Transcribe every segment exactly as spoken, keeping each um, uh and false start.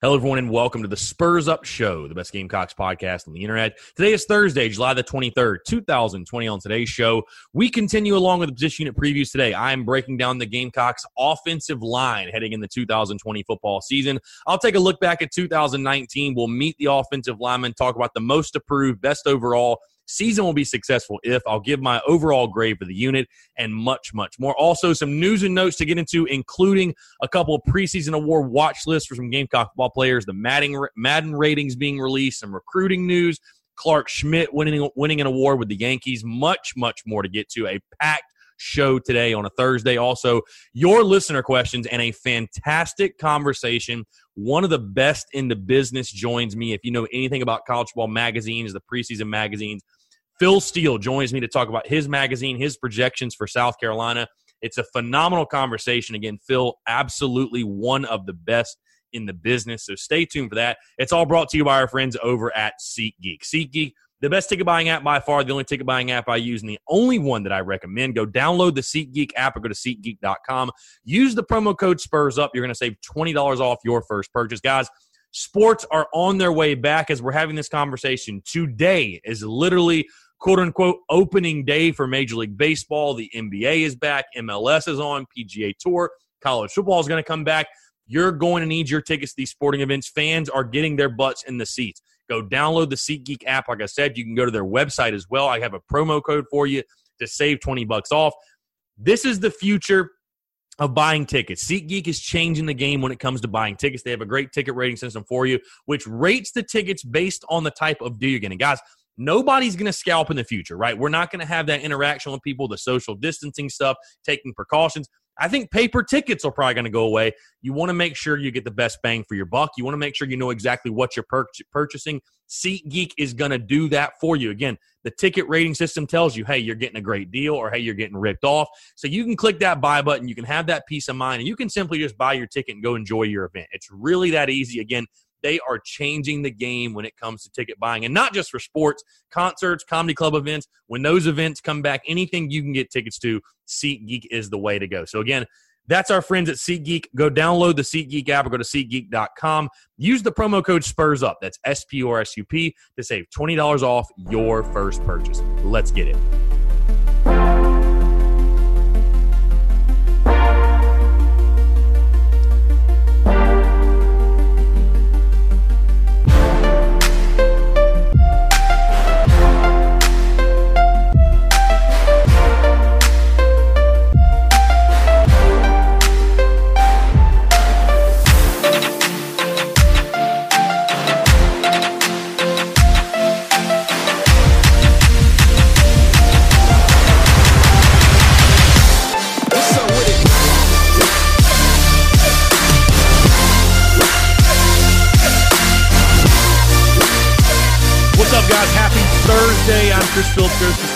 Hello, everyone, and welcome to the Spurs Up Show, the best Gamecocks podcast on the internet. Today is Thursday, July the twenty-third, two thousand twenty. On today's show, we continue along with the position unit previews today. I'm breaking down the Gamecocks' offensive line heading in the two thousand twenty football season. I'll take a look back at two thousand nineteen. We'll meet the offensive linemen, talk about the most approved, best overall. Season will be successful if I'll give my overall grade for the unit and much, much more. Also, some news and notes to get into, including a couple of preseason award watch lists for some Gamecock football players, the Madden, Madden ratings being released, some recruiting news, Clark Schmidt winning, winning an award with the Yankees, much, much more to get to. A packed show today on a Thursday. Also, your listener questions and a fantastic conversation. One of the best in the business joins me. If you know anything about college football magazines, the preseason magazines, Phil Steele joins me to talk about his magazine, his projections for South Carolina. It's a phenomenal conversation. Again, Phil, absolutely one of the best in the business, so stay tuned for that. It's all brought to you by our friends over at SeatGeek. SeatGeek, the best ticket buying app by far, the only ticket buying app I use, and the only one that I recommend. Go download the SeatGeek app or go to SeatGeek dot com. Use the promo code SPURSUP. You're going to save twenty dollars off your first purchase. Guys, sports are on their way back as we're having this conversation. Today is literally – quote-unquote opening day for Major League Baseball. The N B A is back. M L S is on. P G A Tour. College football is going to come back. You're going to need your tickets to these sporting events. Fans are getting their butts in the seats. Go download the SeatGeek app. Like I said, you can go to their website as well. I have a promo code for you to save twenty bucks off. This is the future of buying tickets. SeatGeek is changing the game when it comes to buying tickets. They have a great ticket rating system for you, which rates the tickets based on the type of deal you're getting. Guys, nobody's going to scalp in the future, right? We're not going to have that interaction with people, the social distancing stuff, taking precautions. I think paper tickets are probably going to go away. You want to make sure you get the best bang for your buck. You want to make sure you know exactly what you're pur- purchasing. SeatGeek is going to do that for you. Again, the ticket rating system tells you, hey, you're getting a great deal or, hey, you're getting ripped off. So you can click that buy button. You can have that peace of mind, and you can simply just buy your ticket and go enjoy your event. It's really that easy. Again, they are changing the game when it comes to ticket buying, and not just for sports, concerts, comedy club events. When those events come back, anything you can get tickets to, SeatGeek is the way to go. So, again, that's our friends at SeatGeek. Go download the SeatGeek app or go to SeatGeek dot com. Use the promo code SPURSUP, that's S P U R S U P, to save twenty dollars off your first purchase. Let's get it.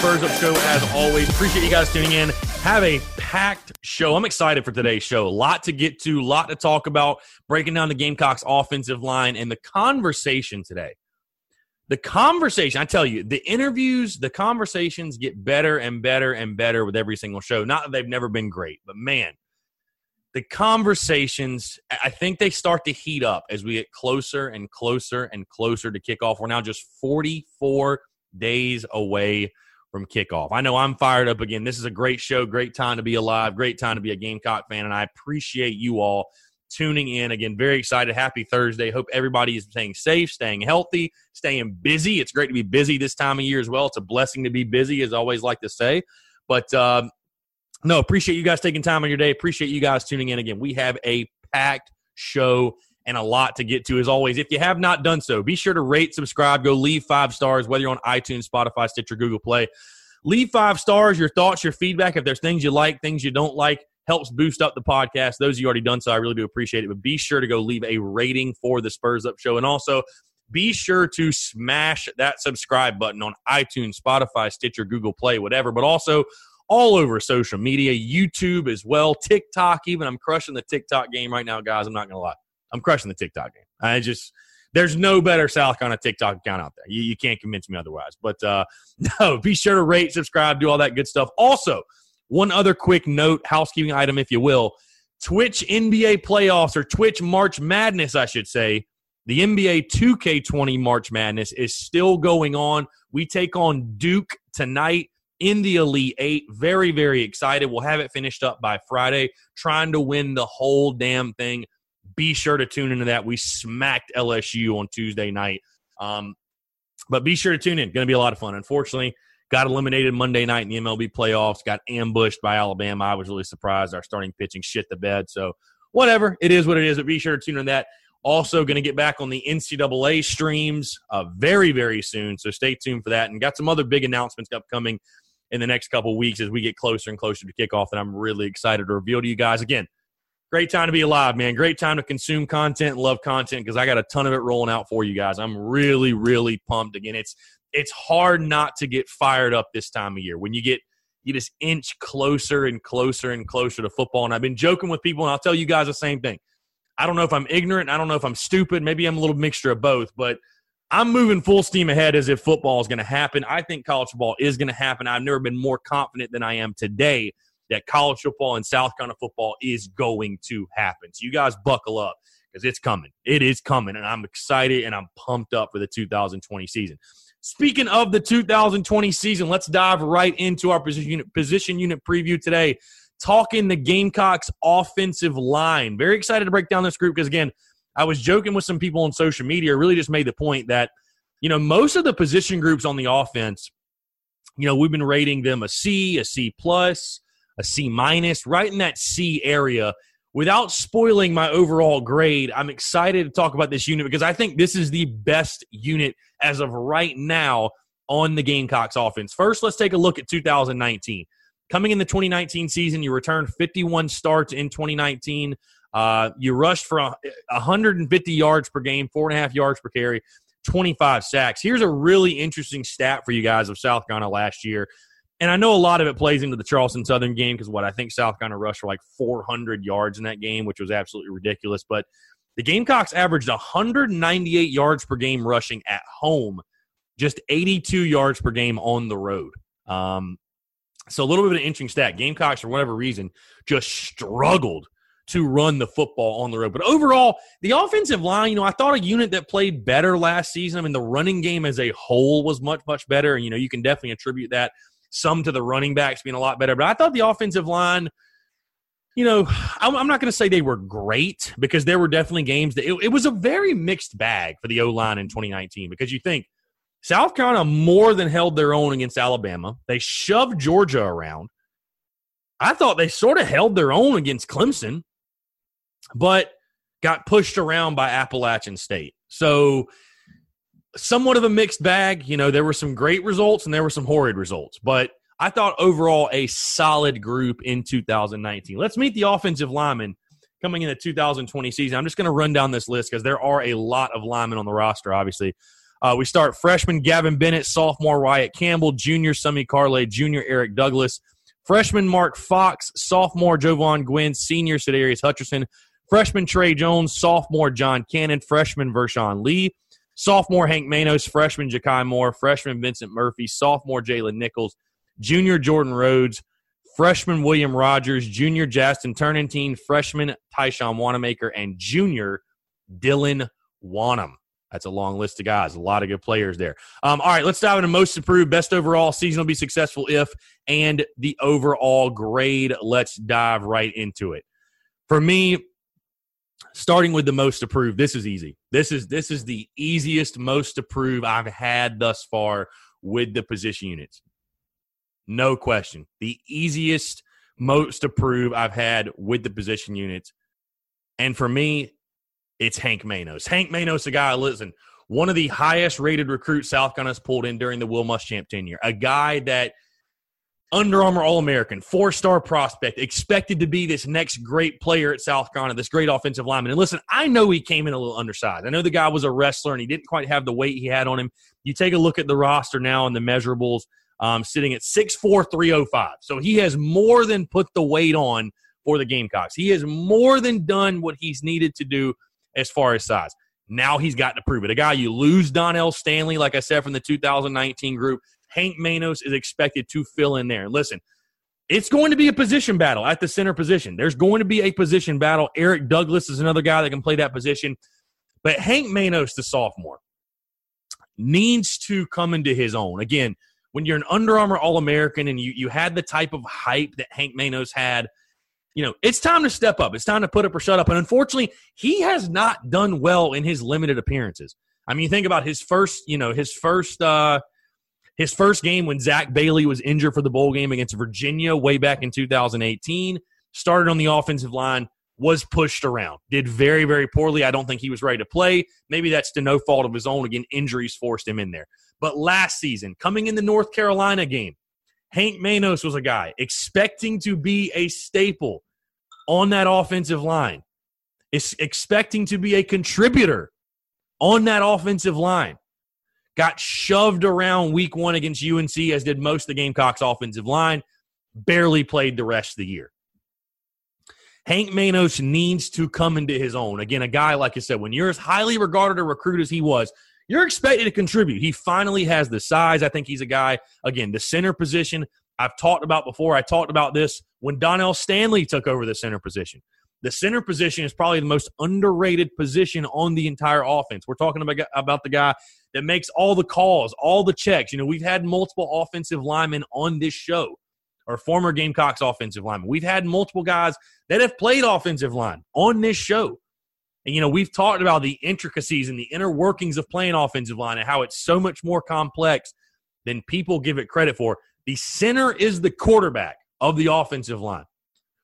Spurs Up Show, as always. Appreciate you guys tuning in. Have a packed show. I'm excited for today's show. A lot to get to, a lot to talk about, breaking down the Gamecocks offensive line and the conversation today. The conversation, I tell you, the interviews, the conversations get better and better and better with every single show. Not that they've never been great, but man, the conversations, I think they start to heat up as we get closer and closer and closer to kickoff. We're now just forty-four days away from kickoff. I know I'm fired up again. This is a great show, great time to be alive, great time to be a Gamecock fan, and I appreciate you all tuning in. Again, very excited. Happy Thursday. Hope everybody is staying safe, staying healthy, staying busy. It's great to be busy this time of year as well. It's a blessing to be busy, as I always like to say. But, um, no, appreciate you guys taking time on your day. Appreciate you guys tuning in. Again, we have a packed show and a lot to get to, as always. If you have not done so, be sure to rate, subscribe, go leave five stars, whether you're on iTunes, Spotify, Stitcher, Google Play. Leave five stars, your thoughts, your feedback. If there's things you like, things you don't like, helps boost up the podcast. Those of you already done so, I really do appreciate it. But be sure to go leave a rating for the Spurs Up Show. And also, be sure to smash that subscribe button on iTunes, Spotify, Stitcher, Google Play, whatever. But also, all over social media, YouTube as well, TikTok even. I'm crushing the TikTok game right now, guys. I'm not going to lie. I'm crushing the TikTok game. I just – there's no better South Carolina TikTok account out there. You, you can't convince me otherwise. But, uh, no, be sure to rate, subscribe, do all that good stuff. Also, one other quick note, housekeeping item, if you will. Twitch N B A playoffs, or Twitch March Madness, I should say. The N B A two K twenty March Madness is still going on. We take on Duke tonight in the Elite Eight. Very, very excited. We'll have it finished up by Friday, trying to win the whole damn thing. Be sure to tune into that. We smacked L S U on Tuesday night. Um, but be sure to tune in. Going to be a lot of fun. Unfortunately, got eliminated Monday night in the M L B playoffs. Got ambushed by Alabama. I was really surprised. Our starting pitching shit the bed. So whatever. It is what it is. But be sure to tune in that. Also going to get back on the N C double A streams uh, very, very soon. So stay tuned for that. And got some other big announcements upcoming in the next couple weeks as we get closer and closer to kickoff. And I'm really excited to reveal to you guys again. Great time to be alive, man. Great time to consume content, love content, because I got a ton of it rolling out for you guys. I'm really, really pumped. Again, it's it's hard not to get fired up this time of year when you get you just inch closer and closer and closer to football. And I've been joking with people, and I'll tell you guys the same thing. I don't know if I'm ignorant. I don't know if I'm stupid. Maybe I'm a little mixture of both, but I'm moving full steam ahead as if football is going to happen. I think college football is going to happen. I've never been more confident than I am today that college football and South Carolina football is going to happen. So you guys buckle up because it's coming. It is coming, and I'm excited, and I'm pumped up for the two thousand twenty season. Speaking of the two thousand twenty season, let's dive right into our position unit, position unit preview today, talking the Gamecocks offensive line. Very excited to break down this group because, again, I was joking with some people on social media. I really just made the point that, you know, most of the position groups on the offense, you know, we've been rating them a C, a C plus, a C minus, right in that C area. Without spoiling my overall grade, I'm excited to talk about this unit because I think this is the best unit as of right now on the Gamecocks offense. First, let's take a look at two thousand nineteen. Coming in the twenty nineteen season, you returned fifty-one starts in twenty nineteen. Uh, you rushed for one hundred fifty yards per game, four and a half yards per carry, twenty-five sacks. Here's a really interesting stat for you guys of South Carolina last year. And I know a lot of it plays into the Charleston Southern game because, what, I think South Carolina rushed for like four hundred yards in that game, which was absolutely ridiculous. But the Gamecocks averaged one hundred ninety-eight yards per game rushing at home, just eighty-two yards per game on the road. Um, so a little bit of an interesting stat. Gamecocks, for whatever reason, just struggled to run the football on the road. But overall, the offensive line, you know, I thought a unit that played better last season. I mean, the running game as a whole was much, much better. And, you know, you can definitely attribute that some to the running backs being a lot better. But I thought the offensive line, you know, I'm not going to say they were great because there were definitely games that it, it was a very mixed bag for the O-line in twenty nineteen because you think South Carolina more than held their own against Alabama. They shoved Georgia around. I thought they sort of held their own against Clemson, but got pushed around by Appalachian State. So – somewhat of a mixed bag. You know, there were some great results and there were some horrid results. But I thought overall a solid group in two thousand nineteen. Let's meet the offensive linemen coming in the two thousand twenty season. I'm just going to run down this list because there are a lot of linemen on the roster, obviously. Uh, we start freshman Gavin Bennett, sophomore Wyatt Campbell, junior Sami Carley, junior Eric Douglas, freshman Mark Fox, sophomore Jovaughn Gwyn, senior Sadarius Hutcherson, freshman Trey Jones, sophomore John Cannon, freshman Vershawn Lee, sophomore Hank Manos, freshman Jakai Moore, freshman Vincent Murphy, sophomore Jalen Nichols, junior Jordan Rhodes, freshman William Rogers, junior Justin Turnantine, freshman Tyshawn Wanamaker, and junior Dylan Wonnum. That's a long list of guys, a lot of good players there. Um, all right, let's dive into most improved, best overall, season will be successful if, and the overall grade. Let's dive right into it. For me, starting with the most improved, this is easy. This is this is the easiest most improved I've had thus far with the position units. No question. The easiest most improved I've had with the position units. And for me, it's Hank Manos. Hank Manos, a guy, listen, one of the highest-rated recruits South Carolina's pulled in during the Will Muschamp tenure, a guy that Under Armour All-American, four-star prospect, expected to be this next great player at South Carolina, this great offensive lineman. And listen, I know he came in a little undersized. I know the guy was a wrestler, and he didn't quite have the weight he had on him. You take a look at the roster now and the measurables, um, sitting at six four, three oh five. So he has more than put the weight on for the Gamecocks. He has more than done what he's needed to do as far as size. Now he's got to prove it. A guy you lose, Donnell Stanley, like I said, from the two thousand nineteen group. Hank Manos is expected to fill in there. And listen, it's going to be a position battle at the center position. There's going to be a position battle. Eric Douglas is another guy that can play that position. But Hank Manos, the sophomore, needs to come into his own. Again, when you're an Under Armour All-American and you, you had the type of hype that Hank Manos had, you know, it's time to step up. It's time to put up or shut up. And unfortunately, he has not done well in his limited appearances. I mean, you think about his first, you know, his first uh, his first game when Zach Bailey was injured for the bowl game against Virginia way back in two thousand eighteen, started on the offensive line, was pushed around, did very, very poorly. I don't think he was ready to play. Maybe that's to no fault of his own. Again, injuries forced him in there. But last season, coming in the North Carolina game, Hank Manos was a guy expecting to be a staple on that offensive line, is expecting to be a contributor on that offensive line. Got shoved around week one against U N C, as did most of the Gamecocks' offensive line. Barely played the rest of the year. Hank Manos needs to come into his own. Again, a guy, like I said, when you're as highly regarded a recruit as he was, you're expected to contribute. He finally has the size. I think he's a guy, again, the center position I've talked about before. I talked about this when Donnell Stanley took over the center position. The center position is probably the most underrated position on the entire offense. We're talking about, about the guy that makes all the calls, all the checks. You know, we've had multiple offensive linemen on this show, or former Gamecocks offensive linemen. We've had multiple guys that have played offensive line on this show. And, you know, we've talked about the intricacies and the inner workings of playing offensive line and how it's so much more complex than people give it credit for. The center is the quarterback of the offensive line.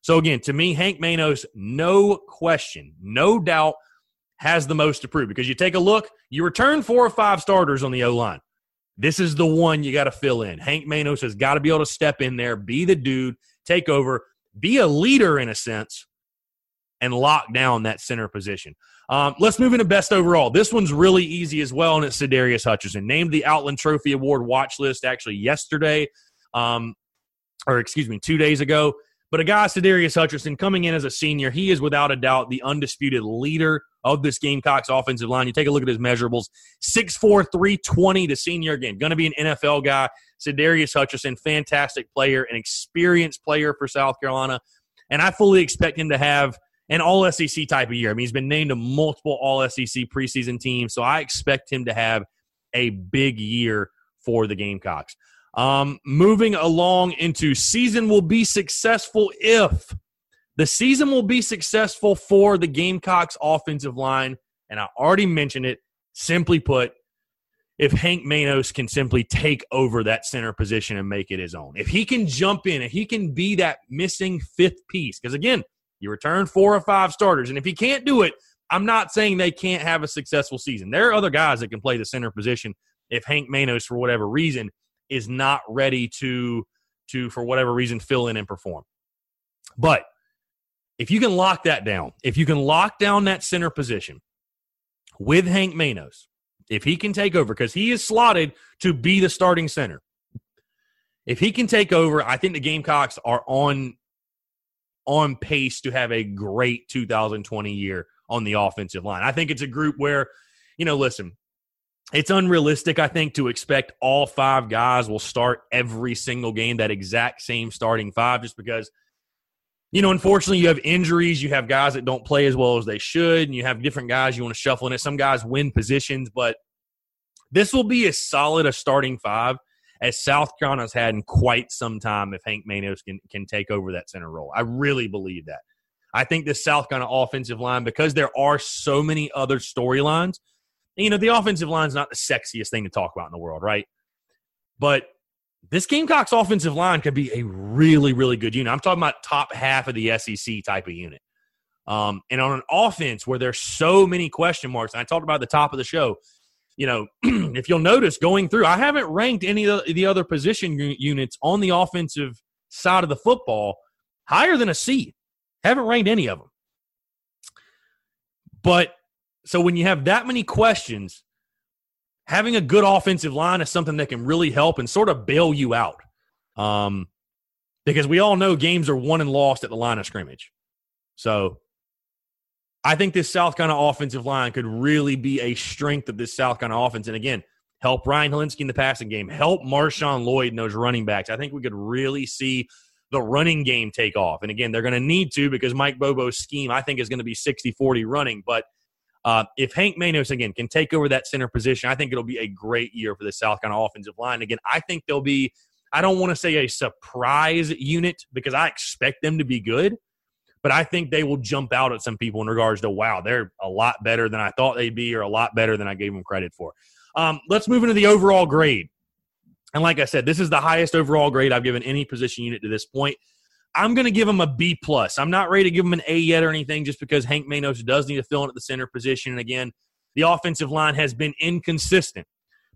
So, again, to me, Hank Manos, no question, no doubt, has the most to prove. Because you take a look, you return four or five starters on the O-line. This is the one you got to fill in. Hank Manos has got to be able to step in there, be the dude, take over, be a leader in a sense, and lock down that center position. Um, let's move into best overall. This one's really easy as well, and it's Sadarius Hutcherson. Named the Outland Trophy Award watch list actually yesterday, um, or excuse me, two days ago. But a guy, Sadarius Hutcherson, coming in as a senior, he is without a doubt the undisputed leader of this Gamecocks offensive line. You take a look at his measurables. six four, three twenty, the senior, again, going to be an N F L guy. Sadarius Hutcherson, fantastic player, an experienced player for South Carolina. And I fully expect him to have an all S E C type of year. I mean, he's been named to multiple all S E C preseason teams, so I expect him to have a big year for the Gamecocks. Um, moving along into season will be successful if the season will be successful for the Gamecocks offensive line, and I already mentioned it, simply put, if Hank Manos can simply take over that center position and make it his own. If he can jump in, if he can be that missing fifth piece, because, again, you return four or five starters. And if he can't do it, I'm not saying they can't have a successful season. There are other guys that can play the center position if Hank Manos, for whatever reason, is not ready to, to for whatever reason, fill in and perform. But if you can lock that down, if you can lock down that center position with Hank Manos, if he can take over, because he is slotted to be the starting center. If he can take over, I think the Gamecocks are on – on pace to have a great two thousand twenty year on the offensive line. I think it's a group where, you know, listen, it's unrealistic, I think, to expect all five guys will start every single game, that exact same starting five, just because you know, unfortunately, you have injuries. You have guys that don't play as well as they should, and you have different guys you want to shuffle in it. Some guys win positions, but this will be as solid a starting five as South Carolina's had in quite some time if Hank Manos can, can take over that center role. I really believe that. I think the South Carolina offensive line, because there are so many other storylines, you know, the offensive line is not the sexiest thing to talk about in the world, right? But this Gamecocks offensive line could be a really, really good unit. I'm talking about top half of the S E C type of unit. Um, and on an offense where there's so many question marks, and I talked about at the top of the show, you know, if you'll notice going through, I haven't ranked any of the other position units on the offensive side of the football higher than a C. Haven't ranked any of them. But so when you have that many questions, having a good offensive line is something that can really help and sort of bail you out. Um, because we all know games are won and lost at the line of scrimmage. So I think this South Carolina offensive line could really be a strength of this South Carolina offense. And again, help Ryan Hilinski in the passing game, help Marshawn Lloyd and those running backs. I think we could really see the running game take off. And again, they're going to need to because Mike Bobo's scheme, I think, is going to be sixty forty running. But Uh, if Hank Manos, again, can take over that center position, I think it'll be a great year for the South Carolina offensive line. Again, I think they'll be – I don't want to say a surprise unit because I expect them to be good, but I think they will jump out at some people in regards to, wow, they're a lot better than I thought they'd be or a lot better than I gave them credit for. Um, let's move into the overall grade. And like I said, this is the highest overall grade I've given any position unit to this point. I'm going to give him a B plus. I'm not ready to give him an A yet or anything just because Hank Manos does need to fill in at the center position. And again, the offensive line has been inconsistent.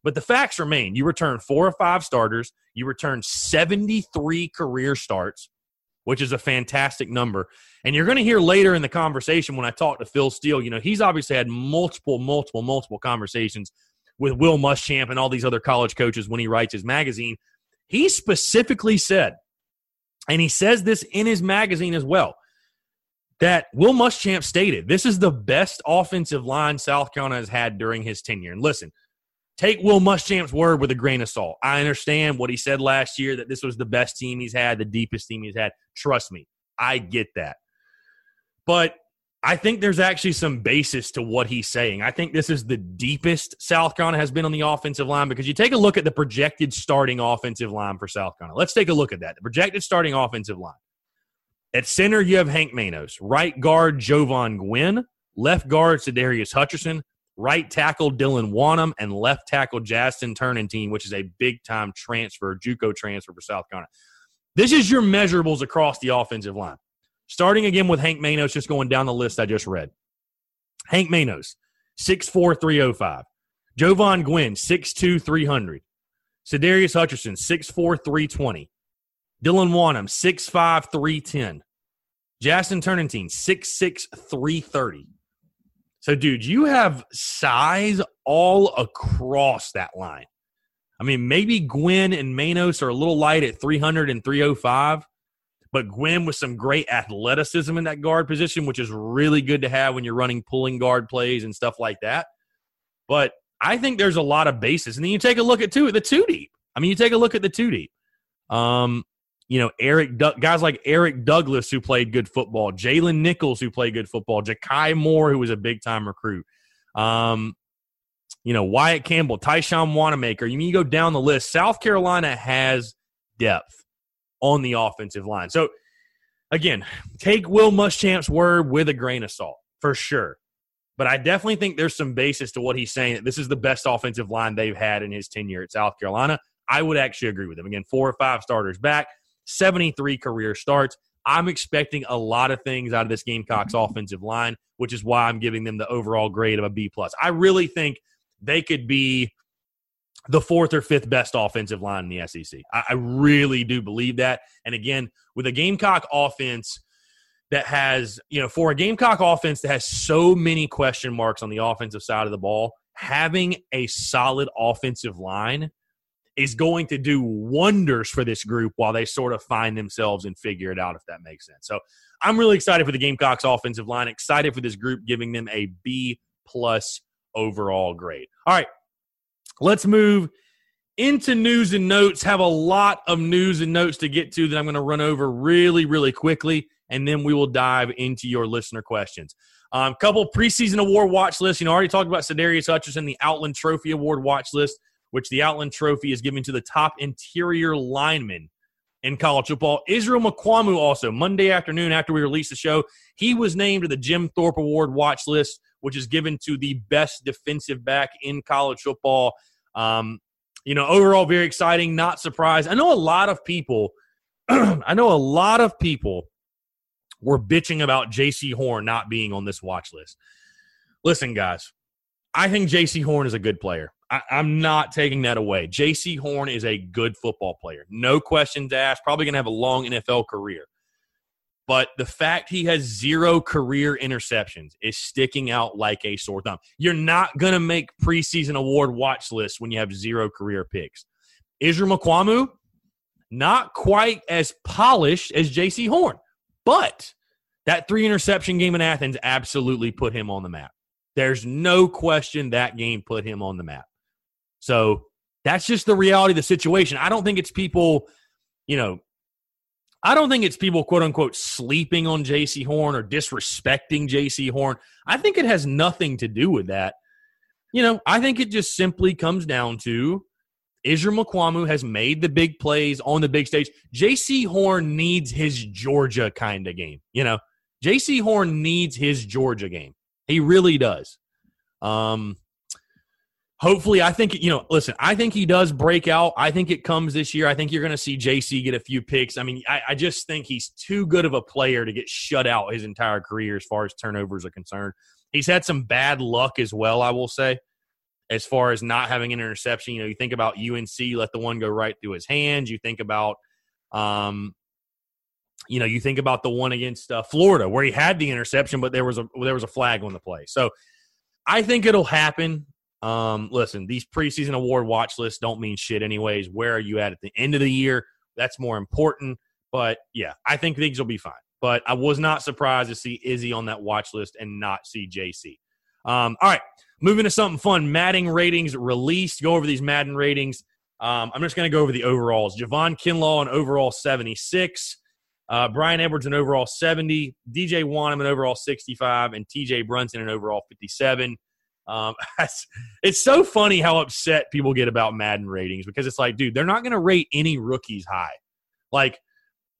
But the facts remain. You return four or five starters. You return seventy-three career starts, which is a fantastic number. And you're going to hear later in the conversation when I talk to Phil Steele, you know, he's obviously had multiple, multiple, multiple conversations with Will Muschamp and all these other college coaches when he writes his magazine. He specifically said, and he says this in his magazine as well, that Will Muschamp stated, this is the best offensive line South Carolina has had during his tenure. And listen, take Will Muschamp's word with a grain of salt. I understand what he said last year, that this was the best team he's had, the deepest team he's had. Trust me, I get that. But I think there's actually some basis to what he's saying. I think this is the deepest South Carolina has been on the offensive line because you take a look at the projected starting offensive line for South Carolina. Let's take a look at that. The projected starting offensive line. At center, you have Hank Manos. Right guard, Jovaughn Gwyn. Left guard, Sadarius Hutcherson. Right tackle, Dylan Wonnum. And left tackle, Justin Turnantine, which is a big-time transfer, JUCO transfer for South Carolina. This is your measurables across the offensive line. Starting again with Hank Manos, just going down the list I just read. Hank Manos, six four, three oh five. Jovaughn Gwyn, six two, three hundred. Sadarius Hutcherson, six four, three twenty. Dylan Wonnum, six five, three ten. Justin Turnantine, six six, three thirty. So, dude, you have size all across that line. I mean, maybe Gwyn and Manos are a little light at three hundred and three oh five. But Gwyn with some great athleticism in that guard position, which is really good to have when you're running pulling guard plays and stuff like that. But I think there's a lot of basis. And then you take a look at two, the two-deep. I mean, you take a look at the two-deep. Um, you know, Eric guys like Eric Douglas who played good football, Jalen Nichols who played good football, Jakai Moore who was a big-time recruit, um, you know, Wyatt Campbell, Tyshawn Wanamaker. You mean you go down the list. South Carolina has depth on the offensive line. So, again, take Will Muschamp's word with a grain of salt, for sure. But I definitely think there's some basis to what he's saying, that this is the best offensive line they've had in his tenure at South Carolina. I would actually agree with him. Again, four or five starters back, seventy-three career starts. I'm expecting a lot of things out of this Gamecocks offensive line, which is why I'm giving them the overall grade of a B plus. I really think they could be the fourth or fifth best offensive line in the S E C. I, I really do believe that. And again, with a Gamecock offense that has, you know, for a Gamecock offense that has so many question marks on the offensive side of the ball, having a solid offensive line is going to do wonders for this group while they sort of find themselves and figure it out, if that makes sense. So I'm really excited for the Gamecocks offensive line, excited for this group, giving them a B plus overall grade. All right. Let's move into news and notes. Have a lot of news and notes to get to that I'm going to run over really, really quickly. and then we will dive into your listener questions. A um, couple preseason award watch lists. You know, I already talked about Sadarius Hutcherson, the Outland Trophy Award watch list, which the Outland Trophy is given to the top interior lineman in college football. Israel Mukwamu also, Monday afternoon after we released the show, he was named to the Jim Thorpe Award watch list, which is given to the best defensive back in college football. Um, you know, overall, very exciting, not surprised. I know a lot of people, I know a lot of people were bitching about J C. Horn not being on this watch list. Listen, guys, I think J C. Horn is a good player. I, I'm not taking that away. J C. Horn is a good football player. No questions asked, probably going to have a long N F L career. But the fact he has zero career interceptions is sticking out like a sore thumb. You're not going to make preseason award watch lists when you have zero career picks. Israel Mukwamu, not quite as polished as J C. Horn, but that three-interception game in Athens absolutely put him on the map. There's no question that game put him on the map. So that's just the reality of the situation. I don't think it's people, you know, I don't think it's people, quote-unquote, sleeping on J C. Horn or disrespecting J C. Horn. I think it has nothing to do with that. You know, I think it just simply comes down to Israel Mukwamu has made the big plays on the big stage. J C. Horn needs his Georgia kind of game. You know, J C. Horn needs his Georgia game. He really does. Um, hopefully, I think, you know, listen, I think he does break out. I think it comes this year. I think you're going to see J C get a few picks. I mean, I, I just think he's too good of a player to get shut out his entire career as far as turnovers are concerned. He's had some bad luck as well, I will say, as far as not having an interception. You know, you think about U N C, let the one go right through his hands. You think about um, – You know, you think about the one against uh, Florida where he had the interception, but there was a there was a flag on the play. So I think it'll happen. Um, listen, these preseason award watch lists don't mean shit anyways. Where are you at at the end of the year? That's more important. But, yeah, I think things will be fine. But I was not surprised to see Izzy on that watch list and not see J C. Um, all right, moving to something fun. Madden ratings released. Go over these Madden ratings. Um, I'm just going to go over the overalls. Javon Kinlaw, an overall seventy-six. Uh, Brian Edwards, an overall seventy. D J Wonnum, an overall sixty-five. And T J Brunson, an overall fifty-seven. Um, it's so funny how upset people get about Madden ratings because it's like, dude, they're not going to rate any rookies high. Like,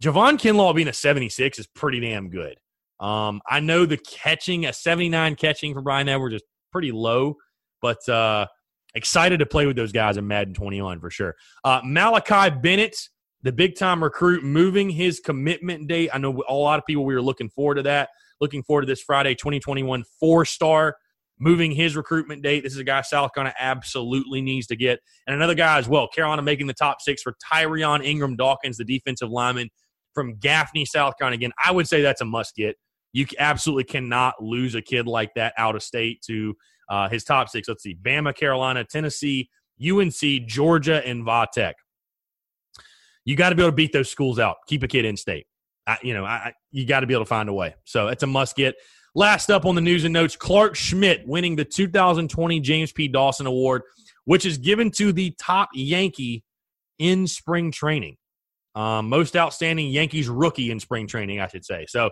Javon Kinlaw being a seventy-six is pretty damn good. Um, I know the catching, a seventy-nine catching for Brian Edwards is pretty low, but uh, excited to play with those guys in Madden twenty-one for sure. Uh, Malachi Bennett, the big-time recruit, moving his commitment date. I know a lot of people, we were looking forward to that, looking forward to this Friday, twenty twenty-one four-star, moving his recruitment date. This is a guy South Carolina absolutely needs to get. And another guy as well, Carolina making the top six for Tyreon Ingram-Dawkins, the defensive lineman from Gaffney, South Carolina. Again, I would say that's a must-get. You absolutely cannot lose a kid like that out of state to uh, his top six. Let's see, Bama, Carolina, Tennessee, U N C, Georgia, and Va Tech. You got to be able to beat those schools out. Keep a kid in state. I, you know, I, you got to be able to find a way. So it's a must get. Last up on the news and notes, Clark Schmidt winning the two thousand twenty James P. Dawson Award, which is given to the top Yankee in spring training. Um, most outstanding Yankees rookie in spring training, I should say. So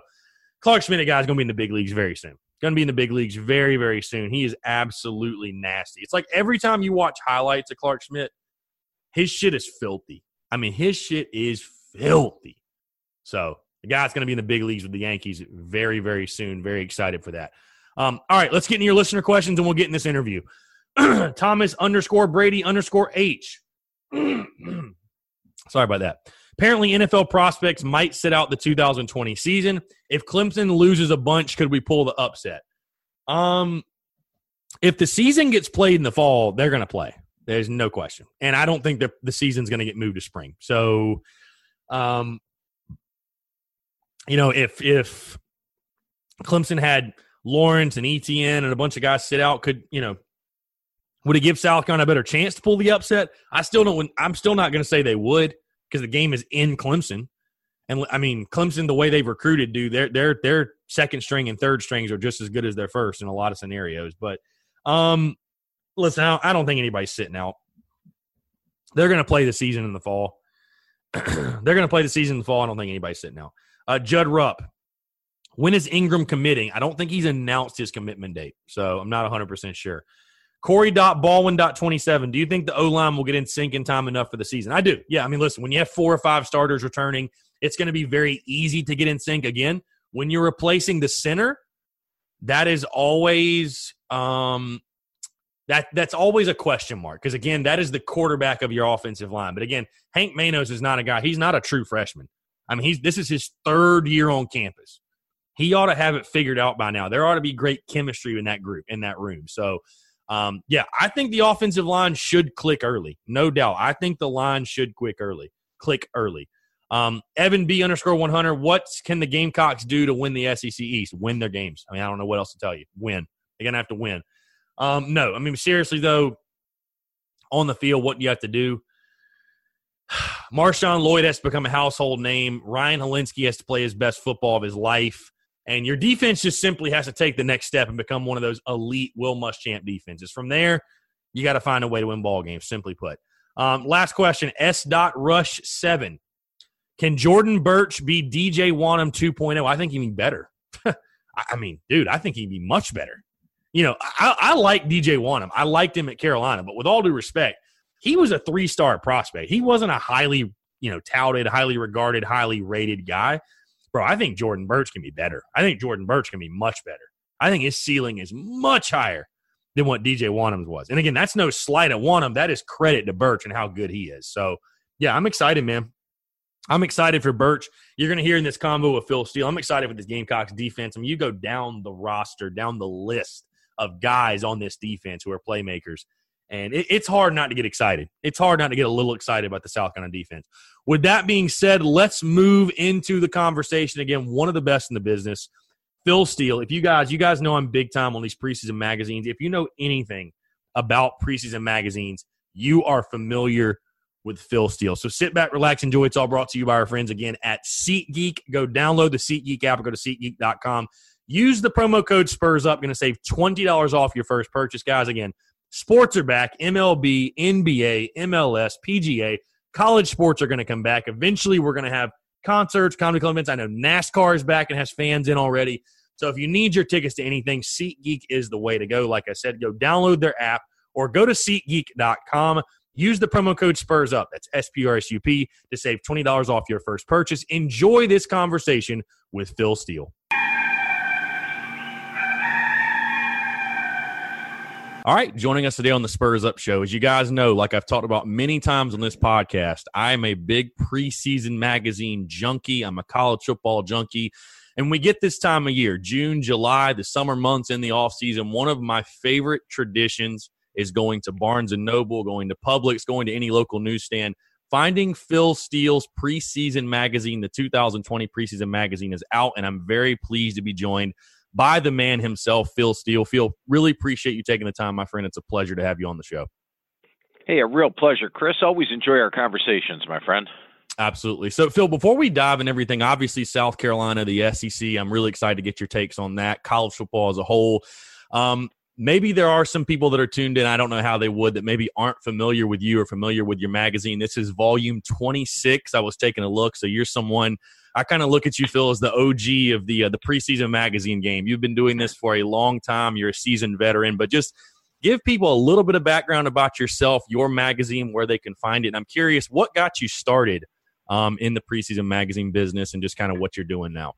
Clark Schmidt, a guy, is going to be in the big leagues very soon. Going to be in the big leagues very, very soon. He is absolutely nasty. It's like every time you watch highlights of Clark Schmidt, his shit is filthy. I mean, his shit is filthy. So the guy's going to be in the big leagues with the Yankees very, very soon. Very excited for that. Um, all right, let's get into your listener questions, and we'll get in this interview. Thomas underscore Brady underscore H. Sorry about that. Apparently, N F L prospects might sit out the two thousand twenty season. If Clemson loses a bunch, could we pull the upset? Um, if the season gets played in the fall, they're going to play. There's no question. And I don't think the, the season's going to get moved to spring. So, um, you know, if if Clemson had Lawrence and E T N and a bunch of guys sit out, could, you know, would it give South Carolina a better chance to pull the upset? I still don't, I'm still not going to say they would because the game is in Clemson. And, I mean, Clemson, the way they've recruited, dude, their, their, their second string and third strings are just as good as their first in a lot of scenarios. But, um, listen, I don't think anybody's sitting out. They're going to play the season in the fall. They're going to play the season in the fall. I don't think anybody's sitting out. Uh, Judd Rupp, When is Ingram committing? I don't think he's announced his commitment date, so I'm not one hundred percent sure. Corey dot Baldwin dot twenty-seven, do you think the O-line will get in sync in time enough for the season? I do. Yeah, I mean, listen, when you have four or five starters returning, it's going to be very easy to get in sync again. When you're replacing the center, that is always um, that that's always a question mark because, again, that is the quarterback of your offensive line. But, again, Hank Manos is not a guy. He's not a true freshman. I mean, he's this is his third year on campus. He ought to have it figured out by now. There ought to be great chemistry in that group, in that room. So, Um, yeah, I think the offensive line should click early. No doubt. I think the line should quick early, click early. Um, Evan B underscore one hundred, what can the Gamecocks do to win the S E C East? Win their games. I mean, I don't know what else to tell you. Win. They're going to have to win. Um, no, I mean, seriously, though, on the field, what do you have to do? Marshawn Lloyd has to become a household name. Ryan Hilinski has to play his best football of his life. And your defense just simply has to take the next step and become one of those elite Will Muschamp defenses. From there, you got to find a way to win ball games, simply put. Um, last question, S dot Rush seven. Can Jordan Burch be D J Wonnum two point oh? I think he'd be better. I mean, dude, I think he'd be much better. You know, I, I like D J Wonnum. I liked him at Carolina. But with all due respect, he was a three-star prospect. He wasn't a highly, you know, touted, highly regarded, highly rated guy. Bro, I think Jordan Burch can be better. I think Jordan Burch can be much better. I think his ceiling is much higher than what D J Wonnum's was. And, again, that's no slight at Wonnum. That is credit to Burch and how good he is. So, yeah, I'm excited, man. I'm excited for Burch. You're going to hear in this combo with Phil Steele, I'm excited for this Gamecocks defense. I mean, you go down the roster, down the list of guys on this defense who are playmakers. And it, it's hard not to get excited. It's hard not to get a little excited about the South Carolina defense. With that being said, let's move into the conversation. Again, one of the best in the business, Phil Steele. If you guys, you guys know I'm big time on these preseason magazines. If you know anything about preseason magazines, you are familiar with Phil Steele. So sit back, relax, enjoy. It's all brought to you by our friends again at SeatGeek. Go download the SeatGeek app or go to SeatGeek dot com. Use the promo code SPURSUP. Going to save twenty dollars off your first purchase, guys. Again, sports are back, M L B, N B A, M L S, P G A. College sports are going to come back. Eventually, we're going to have concerts, comedy club events. I know NASCAR is back and has fans in already. So if you need your tickets to anything, SeatGeek is the way to go. Like I said, go download their app or go to SeatGeek dot com. Use the promo code SPURSUP, that's S P R S U P, to save twenty dollars off your first purchase. Enjoy this conversation with Phil Steele. All right, joining us today on the Spurs Up Show. As you guys know, like I've talked about many times on this podcast, I'm a big preseason magazine junkie. I'm a college football junkie. And we get this time of year, June, July, the summer months in the offseason. One of my favorite traditions is going to Barnes and Noble, going to Publix, going to any local newsstand. Finding Phil Steele's preseason magazine, the two thousand twenty preseason magazine, is out, and I'm very pleased to be joined by the man himself, Phil Steele. Phil, really appreciate you taking the time, my friend. It's a pleasure to have you on the show. Hey, a real pleasure, Chris. Always enjoy our conversations, my friend. Absolutely. So, Phil, before we dive in everything, obviously South Carolina, the S E C, I'm really excited to get your takes on that, college football as a whole. Um, maybe there are some people that are tuned in, I don't know how they would, that maybe aren't familiar with you or familiar with your magazine. This is volume twenty-six. I was taking a look, so you're someone – I kind of look at you, Phil, as the O G of the uh, the preseason magazine game. You've been doing this for a long time. You're a seasoned veteran, but just give people a little bit of background about yourself, your magazine, where they can find it. And I'm curious, what got you started um, in the preseason magazine business and just kind of what you're doing now?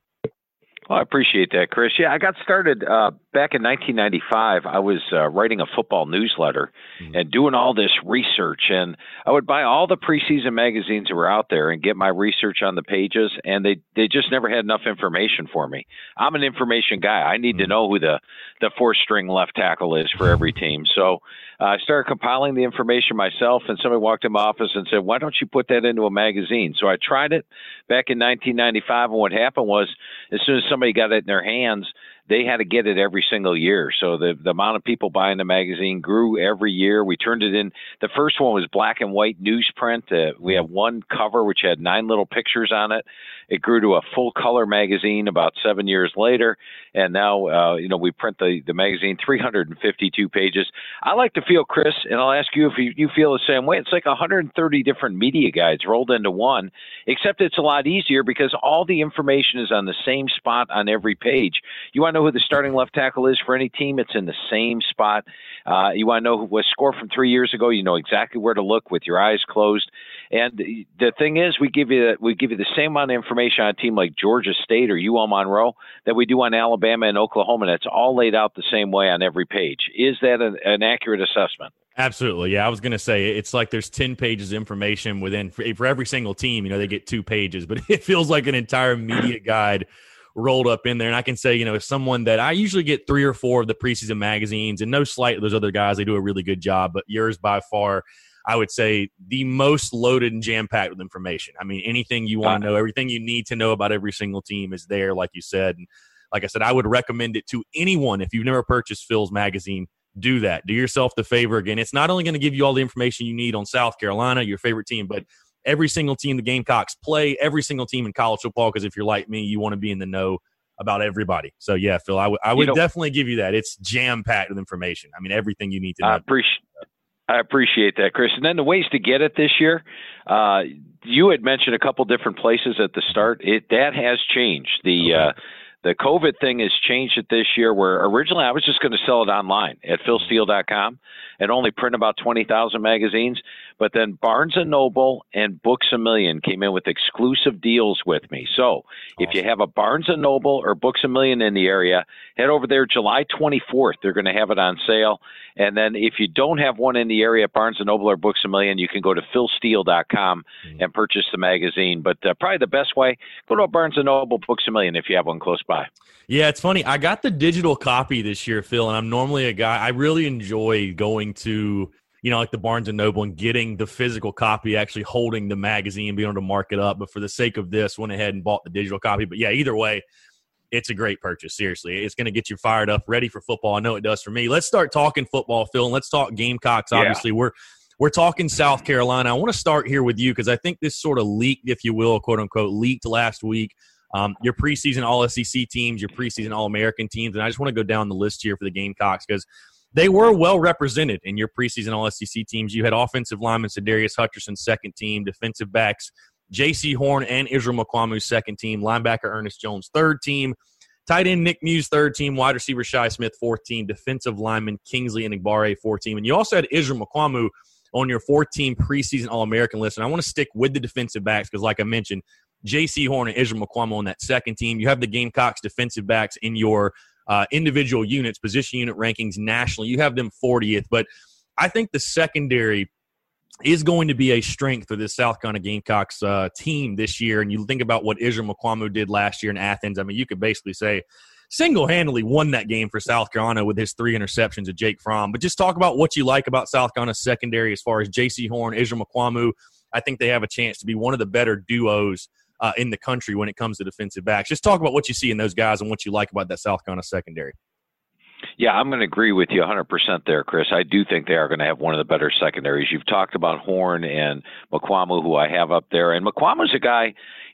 Well, I appreciate that, Chris. Yeah, I got started uh, back in nineteen ninety-five. I was uh, writing a football newsletter mm-hmm. and doing all this research. And I would buy all the preseason magazines that were out there and get my research on the pages. And they, they just never had enough information for me. I'm an information guy. I need mm-hmm. to know who the, the four-string left tackle is for every team. So uh, I started compiling the information myself. And somebody walked in my office and said, why don't you put that into a magazine? So I tried it back in nineteen ninety-five. And what happened was, as soon as somebody got it in their hands, they had to get it every single year. So the, the amount of people buying the magazine grew every year. We turned it in. The first one was black and white newsprint. Uh, we had one cover which had nine little pictures on it. It grew to a full color magazine about seven years later. And now, uh, you know, we print the, the magazine, three hundred fifty-two pages. I like to feel, Chris, and I'll ask you if you, you feel the same way. It's like one hundred thirty different media guides rolled into one, except it's a lot easier because all the information is on the same spot on every page. You want to know who the starting left tackle is for any team? It's in the same spot. Uh, you want to know who was scored from three years ago? You know exactly where to look with your eyes closed. And the thing is, we give you we give you the same amount of information on a team like Georgia State or U L Monroe that we do on Alabama and Oklahoma, and it's all laid out the same way on every page. Is that an, an accurate assessment? Absolutely. Yeah, I was going to say it's like there's ten pages of information within for, for every single team. You know, they get two pages, but it feels like an entire media guide rolled up in there. And I can say, you know, if someone that I usually get three or four of the preseason magazines, and no slight to those other guys, they do a really good job, but yours by far, I would say the most loaded and jam-packed with information. I mean, anything you want to know, everything you need to know about every single team is there, like you said. And like I said, I would recommend it to anyone. If you've never purchased Phil's magazine, do that. Do yourself the favor. Again, it's not only going to give you all the information you need on South Carolina, your favorite team, but every single team the Gamecocks play, every single team in college football, because if you're like me, you want to be in the know about everybody. So, yeah, Phil, I, w- I would you know, definitely give you that. It's jam-packed with information. I mean, everything you need to know. I appreciate I appreciate that, Chris. And then the ways to get it this year, uh, you had mentioned a couple different places at the start. It, that has changed. The okay. uh, the COVID thing has changed it this year, where originally I was just going to sell it online at phil steele dot com and only print about twenty thousand magazines. But then Barnes and Noble and Books A Million came in with exclusive deals with me. So if awesome. you have a Barnes and Noble or Books A Million in the area, head over there July twenty-fourth. They're going to have it on sale. And then if you don't have one in the area, Barnes and Noble or Books A Million, you can go to phil steele dot com mm-hmm. and purchase the magazine. But uh, probably the best way, go to a Barnes and Noble, Books A Million if you have one close by. Yeah, it's funny. I got the digital copy this year, Phil, and I'm normally a guy, I really enjoy going to – you know, like the Barnes and Noble and getting the physical copy, actually holding the magazine, being able to mark it up. But for the sake of this, went ahead and bought the digital copy. But yeah, either way, it's a great purchase. Seriously, it's going to get you fired up, ready for football. I know it does for me. Let's start talking football, Phil, and let's talk Gamecocks. Obviously, yeah. we're we're talking South Carolina. I want to start here with you because I think this sort of leaked, if you will, quote unquote, leaked last week. Um, your preseason All S E C teams, your preseason All-American teams, and I just want to go down the list here for the Gamecocks because they were well represented in your preseason All S E C teams. You had offensive lineman Sadarius Hutcherson, second team, defensive backs J C Horn and Israel Mukwamu, second team, linebacker Ernest Jones, third team, tight end Nick Muse, third team, wide receiver Shai Smith, fourth team, defensive lineman Kingsley Enagbare, fourth team. And you also had Israel Mukwamu on your fourth-team preseason All-American list. And I want to stick with the defensive backs because, like I mentioned, J C Horn and Israel Mukwamu on that second team. You have the Gamecocks defensive backs in your – Uh, individual units, position unit rankings nationally. You have them fortieth, but I think the secondary is going to be a strength for this South Carolina Gamecocks uh, team this year. And you think about what Israel Mukwamu did last year in Athens. I mean, you could basically say single-handedly won that game for South Carolina with his three interceptions of Jake Fromm. But just talk about what you like about South Carolina's secondary as far as J C Horn, Israel Mukwamu. I think they have a chance to be one of the better duos Uh, in the country when it comes to defensive backs. Just talk about what you see in those guys and what you like about that South Carolina secondary. Yeah, I'm going to agree with you one hundred percent there, Chris. I do think they are going to have one of the better secondaries. You've talked about Horn and Mukwamu, who I have up there. And Mukwamu's a guy,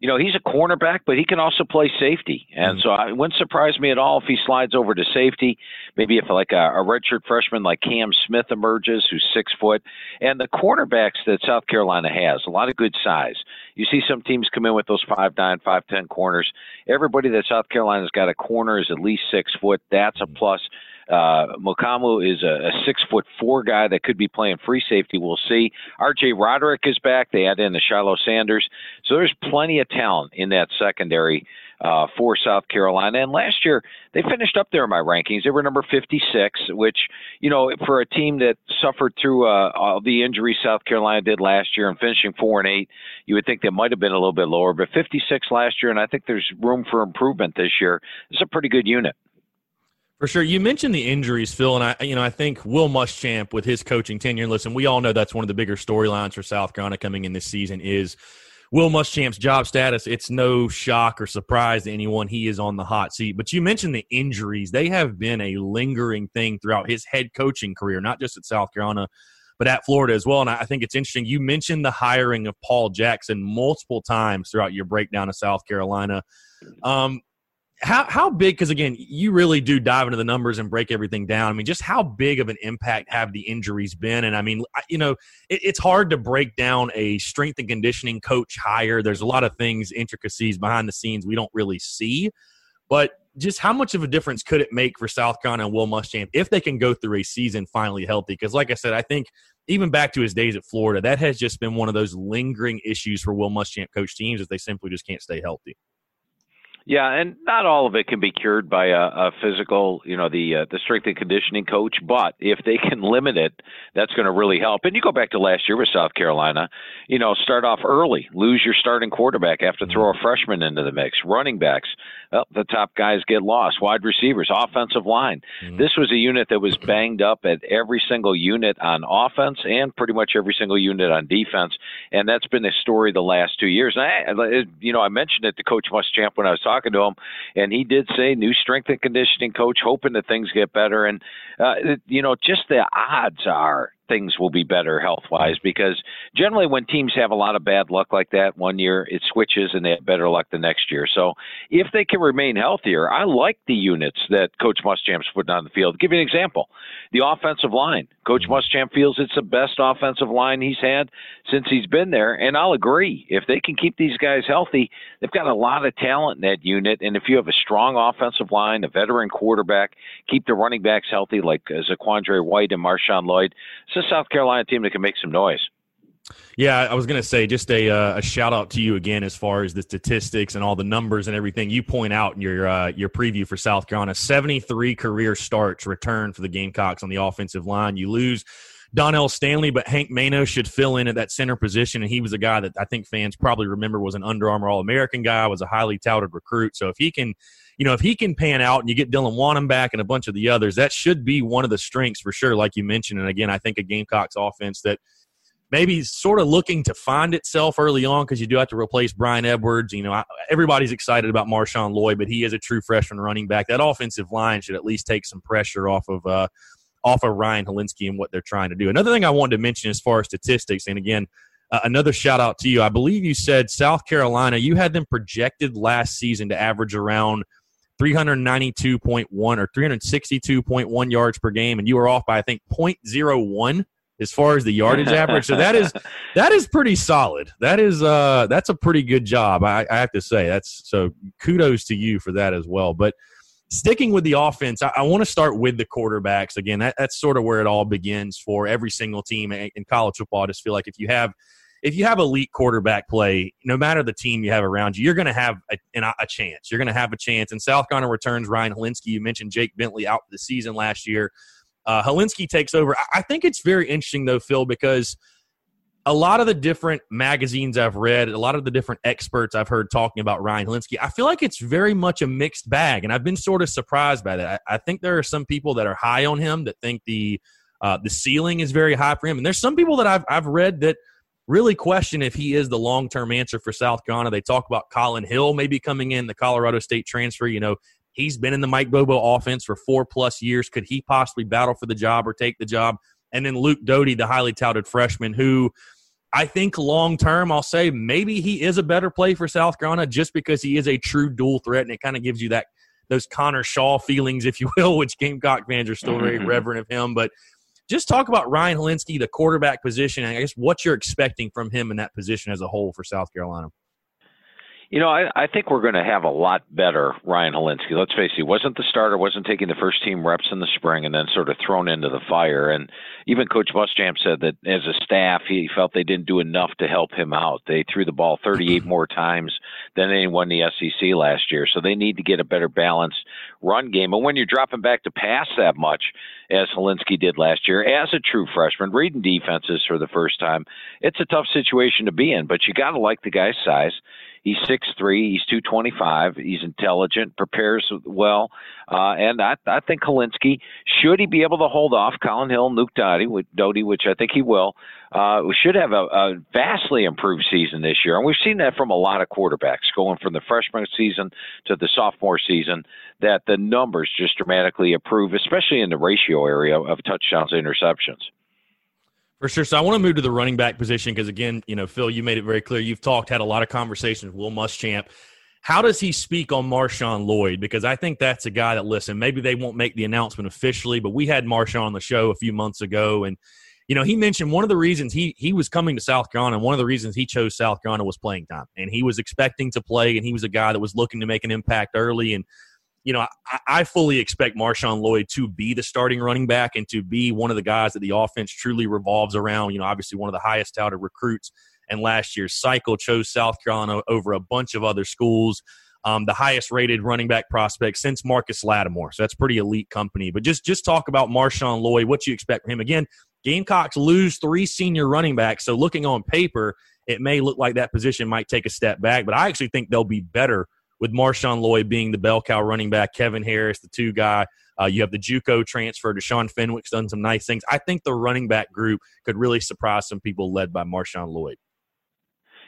you know, he's a cornerback, but he can also play safety. And mm-hmm. so it wouldn't surprise me at all if he slides over to safety. Maybe if like a, a redshirt freshman like Cam Smith emerges, who's six foot. And the cornerbacks that South Carolina has, a lot of good size. You see some teams come in with those five nine, five ten corners. Everybody that South Carolina's got a corner is at least six foot. That's a plus. Uh, Mukwamu is a, a six foot four guy that could be playing free safety. We'll see. R J Roderick is back. They add in the Shiloh Sanders. So there's plenty of talent in that secondary uh, for South Carolina. And last year, they finished up there in my rankings. They were number fifty-six, which, you know, for a team that suffered through uh, all the injuries South Carolina did last year and finishing four and eight, you would think they might have been a little bit lower, but fifty-six last year. And I think there's room for improvement this year. It's a pretty good unit. For sure. You mentioned the injuries, Phil, and I you know, I think Will Muschamp with his coaching tenure, and listen, we all know that's one of the bigger storylines for South Carolina coming in this season is Will Muschamp's job status, it's no shock or surprise to anyone. He is on the hot seat. But you mentioned the injuries. They have been a lingering thing throughout his head coaching career, not just at South Carolina, but at Florida as well. And I think it's interesting. You mentioned the hiring of Paul Jackson multiple times throughout your breakdown of South Carolina. Um, how, how big, because, again, you really do dive into the numbers and break everything down. I mean, just how big of an impact have the injuries been? And, I mean, you know, it, it's hard to break down a strength and conditioning coach hire. There's a lot of things, intricacies behind the scenes we don't really see. But just how much of a difference could it make for South Carolina and Will Muschamp if they can go through a season finally healthy? Because, like I said, I think even back to his days at Florida, that has just been one of those lingering issues for Will Muschamp coach teams, is they simply just can't stay healthy. Yeah, and not all of it can be cured by a, a physical, you know, the uh, the strength and conditioning coach. But if they can limit it, that's going to really help. And you go back to last year with South Carolina, you know, start off early, lose your starting quarterback, have to throw a freshman into the mix, running backs, well, the top guys get lost, wide receivers, offensive line. Mm-hmm. This was a unit that was banged up at every single unit on offense and pretty much every single unit on defense. And that's been the story the last two years. And I, you know, I mentioned it to Coach Muschamp when I was talking to him, and he did say new strength and conditioning coach, hoping that things get better. And, uh, you know, just the odds are things will be better health-wise, because generally when teams have a lot of bad luck like that one year, it switches and they have better luck the next year. So if they can remain healthier, I like the units that Coach Muschamp's putting on the field. I'll give you an example. The offensive line. Coach Muschamp feels it's the best offensive line he's had since he's been there, and I'll agree. If they can keep these guys healthy, they've got a lot of talent in that unit, and if you have a strong offensive line, a veteran quarterback, keep the running backs healthy like Zaquandre White and Marshawn Lloyd, a South Carolina team that can make some noise. Yeah, I was going to say just a, uh, a shout out to you again as far as the statistics and all the numbers and everything you point out in your uh, your preview for South Carolina. seventy-three career starts return for the Gamecocks on the offensive line. You lose Donnell Stanley, but Hank Manos should fill in at that center position, and he was a guy that I think fans probably remember was an Under Armour All-American guy, was a highly touted recruit. So if he can, you know, if he can pan out and you get Dylan Wonnum back and a bunch of the others, that should be one of the strengths for sure, like you mentioned. And again, I think a Gamecocks offense that maybe sort of looking to find itself early on, because you do have to replace Brian Edwards. You know, I, everybody's excited about Marshawn Lloyd, but he is a true freshman running back. That offensive line should at least take some pressure off of uh, – off of Ryan Hilinski and what they're trying to do. Another thing I wanted to mention as far as statistics, and again, uh, another shout-out to you. I believe you said South Carolina, you had them projected last season to average around three ninety-two point one or three sixty-two point one yards per game, and you were off by, I think, point zero one as far as the yardage average. So that is that is pretty solid. That is uh, that's a pretty good job, I, I have to say. That's so kudos to you for that as well. But sticking with the offense, I, I want to start with the quarterbacks. Again, that, that's sort of where it all begins for every single team in college football. I just feel like if you have if you have elite quarterback play, no matter the team you have around you, you're going to have a, a chance. You're going to have a chance. And South Carolina returns Ryan Hilinski. You mentioned Jake Bentley out for the season last year. Uh, Hilinski takes over. I, I think it's very interesting, though, Phil, because a lot of the different magazines I've read, a lot of the different experts I've heard talking about Ryan Hilinski, I feel like it's very much a mixed bag, and I've been sort of surprised by that. I, I think there are some people that are high on him that think the uh, the ceiling is very high for him, and there's some people that I've I've read that really question if he is the long-term answer for South Carolina. They talk about Colin Hill maybe coming in, the Colorado State transfer. You know, he's been in the Mike Bobo offense for four-plus years. Could he possibly battle for the job or take the job? And then Luke Doty, the highly touted freshman, who – I think long-term, I'll say maybe he is a better play for South Carolina just because he is a true dual threat, and it kind of gives you that those Connor Shaw feelings, if you will, which Gamecock fans are still very reverent of him. But just talk about Ryan Hilinski, the quarterback position, and I guess what you're expecting from him in that position as a whole for South Carolina. You know, I, I think we're going to have a lot better Ryan Hilinski. Let's face it, he wasn't the starter, wasn't taking the first team reps in the spring and then sort of thrown into the fire. And even Coach Muschamp said that as a staff, he felt they didn't do enough to help him out. They threw the ball thirty-eight more times than anyone in the S E C last year. So they need to get a better balanced run game. And when you're dropping back to pass that much, as Hilinski did last year, as a true freshman, reading defenses for the first time, it's a tough situation to be in. But you got to like the guy's size. He's six three. He's two twenty-five. He's intelligent, prepares well. Uh, and I, I think Hilinski, should he be able to hold off Colin Hill and Luke Doty, with Doty, which I think he will, uh, should have a, a vastly improved season this year. And we've seen that from a lot of quarterbacks going from the freshman season to the sophomore season, that the numbers just dramatically improve, especially in the ratio area of touchdowns to interceptions. For sure. So I want to move to the running back position because, again, you know, Phil, you made it very clear. You've talked, had a lot of conversations with Will Muschamp. How does he speak on Marshawn Lloyd? Because I think that's a guy that, listen, maybe they won't make the announcement officially, but we had Marshawn on the show a few months ago. And, you know, he mentioned one of the reasons he he was coming to South Carolina, and one of the reasons he chose South Carolina was playing time. And he was expecting to play, and he was a guy that was looking to make an impact early. And, you know, I, I fully expect Marshawn Lloyd to be the starting running back and to be one of the guys that the offense truly revolves around. You know, obviously one of the highest touted recruits in last year's cycle, chose South Carolina over a bunch of other schools, um, the highest rated running back prospect since Marcus Lattimore. So that's pretty elite company. But just just talk about Marshawn Lloyd, what you expect from him. Again, Gamecocks lose three senior running backs, so looking on paper, it may look like that position might take a step back, but I actually think they'll be better with Marshawn Lloyd being the bell cow running back, Kevin Harris, the two guy. Uh, you have the JUCO transfer. Deshaun Fenwick's done some nice things. I think the running back group could really surprise some people led by Marshawn Lloyd.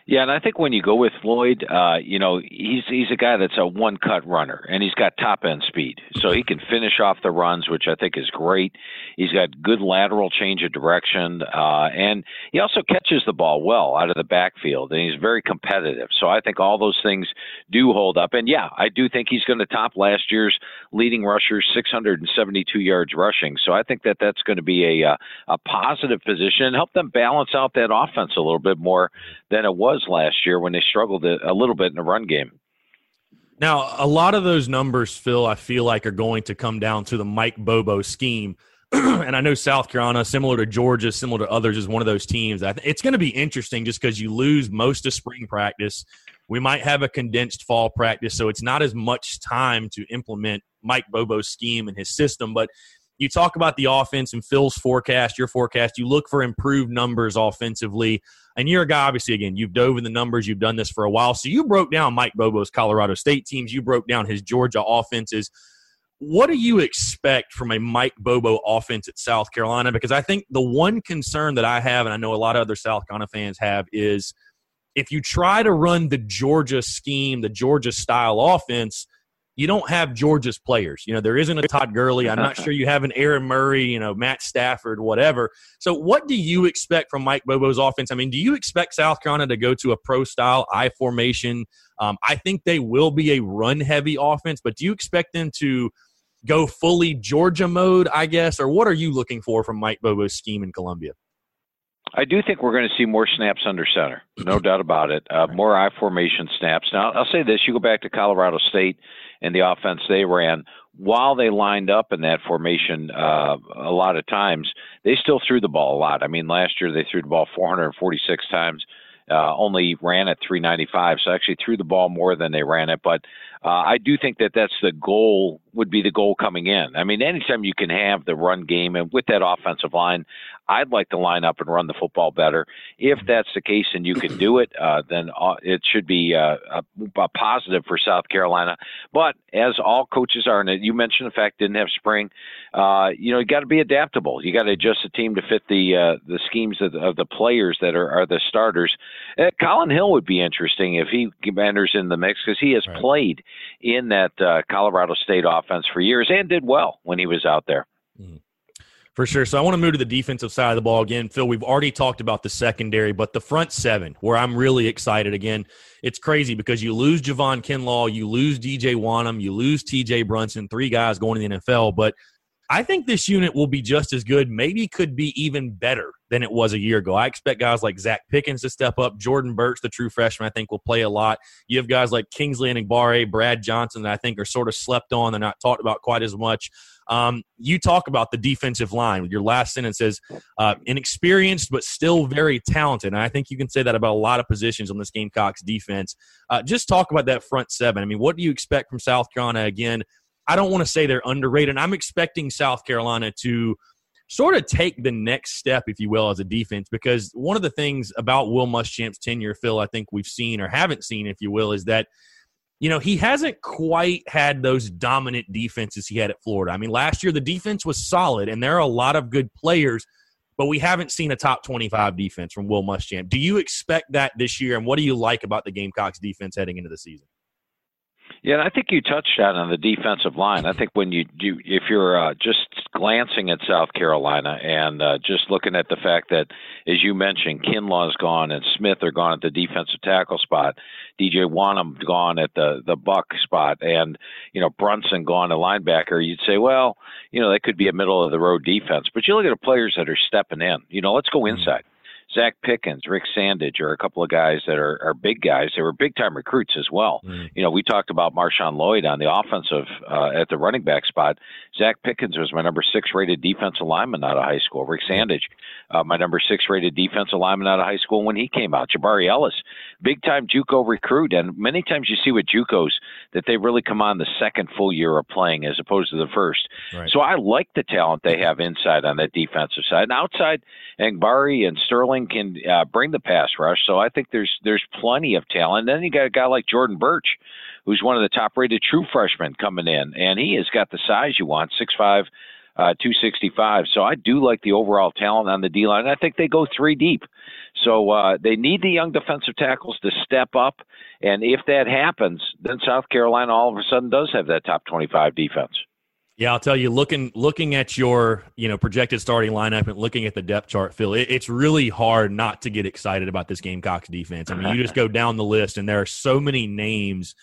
Yeah, and I think when you go with Lloyd, uh, you know, he's he's a guy that's a one-cut runner, and he's got top-end speed. So he can finish off the runs, which I think is great. He's got good lateral change of direction, uh, and he also catches the ball well out of the backfield, and he's very competitive. So I think all those things do hold up. And, yeah, I do think he's going to top last year's leading rusher, six hundred seventy-two yards rushing. So I think that that's going to be a, a positive position and help them balance out that offense a little bit more than it was last year when they struggled a little bit in the run game. Now, a lot of those numbers, Phil, I feel like are going to come down to the Mike Bobo scheme. And I know South Carolina, similar to Georgia, similar to others, is one of those teams. I th- it's going to be interesting just because you lose most of spring practice. We might have a condensed fall practice, so it's not as much time to implement Mike Bobo's scheme and his system. But you talk about the offense and Phil's forecast, your forecast. You look for improved numbers offensively. And you're a guy, obviously, again, you've dove in the numbers. You've done this for a while. So you broke down Mike Bobo's Colorado State teams. You broke down his Georgia offenses. What do you expect from a Mike Bobo offense at South Carolina? Because I think the one concern that I have, and I know a lot of other South Carolina fans have, is if you try to run the Georgia scheme, the Georgia-style offense, you don't have Georgia's players. You know, there isn't a Todd Gurley. I'm not sure you have an Aaron Murray, you know, Matt Stafford, whatever. So what do you expect from Mike Bobo's offense? I mean, do you expect South Carolina to go to a pro-style I formation? Um, I think they will be a run-heavy offense, but do you expect them to go fully Georgia mode, I guess? Or what are you looking for from Mike Bobo's scheme in Columbia? I do think we're going to see more snaps under center, no doubt about it, uh, more I formation snaps. Now, I'll say this. You go back to Colorado State and the offense they ran, while they lined up in that formation uh, a lot of times, they still threw the ball a lot. I mean, last year they threw the ball four hundred forty-six times, uh, only ran at three ninety-five, so actually threw the ball more than they ran it. But uh, I do think that that's the goal, would be the goal coming in. I mean, anytime you can have the run game and with that offensive line, I'd like to line up and run the football better. If that's the case and you can do it, uh, then uh, it should be uh, a, a positive for South Carolina. But as all coaches are, and you mentioned the fact didn't have spring, uh, you know, you got to be adaptable. You got to adjust the team to fit the uh, the schemes of the, of the players that are, are the starters. Uh, Colin Hill would be interesting if he enters in the mix because he has right. played in that uh, Colorado State offense for years and did well when he was out there. Mm-hmm. For sure. So I want to move to the defensive side of the ball again. Phil, we've already talked about the secondary, but the front seven, where I'm really excited again, it's crazy because you lose Javon Kinlaw, you lose D J Wonnum, you lose T J Brunson, three guys going to the N F L. But I think this unit will be just as good, maybe could be even better than it was a year ago. I expect guys like Zach Pickens to step up. Jordan Burch, the true freshman, I think will play a lot. You have guys like Kingsley Enagbare, Brad Johnson, that I think are sort of slept on. They're not talked about quite as much. Um, you talk about the defensive line. Your last sentence says, uh, inexperienced but still very talented. And I think you can say that about a lot of positions on this Gamecocks defense. Uh, just talk about that front seven. I mean, what do you expect from South Carolina again? I don't want to say they're underrated. I'm expecting South Carolina to sort of take the next step, if you will, as a defense, because one of the things about Will Muschamp's tenure, Phil, I think we've seen or haven't seen, if you will, is that, you know, he hasn't quite had those dominant defenses he had at Florida. I mean, last year the defense was solid, and there are a lot of good players, but we haven't seen a top twenty-five defense from Will Muschamp. Do you expect that this year, and what do you like about the Gamecocks defense heading into the season? Yeah, and I think you touched that on the defensive line. I think when you do, if you're uh, just glancing at South Carolina and uh, just looking at the fact that, as you mentioned, Kinlaw's gone and Smith are gone at the defensive tackle spot, D J Wonnum gone at the the buck spot, and you know Brunson gone to linebacker, you'd say, well, you know, that could be a middle of the road defense. But you look at the players that are stepping in. You know, let's go inside. Zach Pickens, Rick Sandage are a couple of guys that are, are big guys. They were big-time recruits as well. Mm. You know, we talked about Marshawn Lloyd on the offensive uh, at the running back spot. Zach Pickens was my number six-rated defensive lineman out of high school. Rick Sandage, uh, my number six-rated defensive lineman out of high school when he came out. Jabari Ellis, big-time JUCO recruit. And many times you see with JUCOs that they really come on the second full year of playing as opposed to the first. Right. So I like the talent they have inside on that defensive side. And outside, Enagbare and Sterling can uh, bring the pass rush, so I think there's there's plenty of talent. Then you got a guy like Jordan Burch, who's one of the top-rated true freshmen coming in, and he has got the size you want, six five, uh, two sixty-five. So I do like the overall talent on the D-line, and I think they go three deep. So uh, they need the young defensive tackles to step up, and if that happens, then South Carolina all of a sudden does have that top twenty-five defense. Yeah, I'll tell you, looking looking at your you know projected starting lineup and looking at the depth chart, Phil, it, it's really hard not to get excited about this Gamecocks defense. I mean, you just go down the list, and there are so many names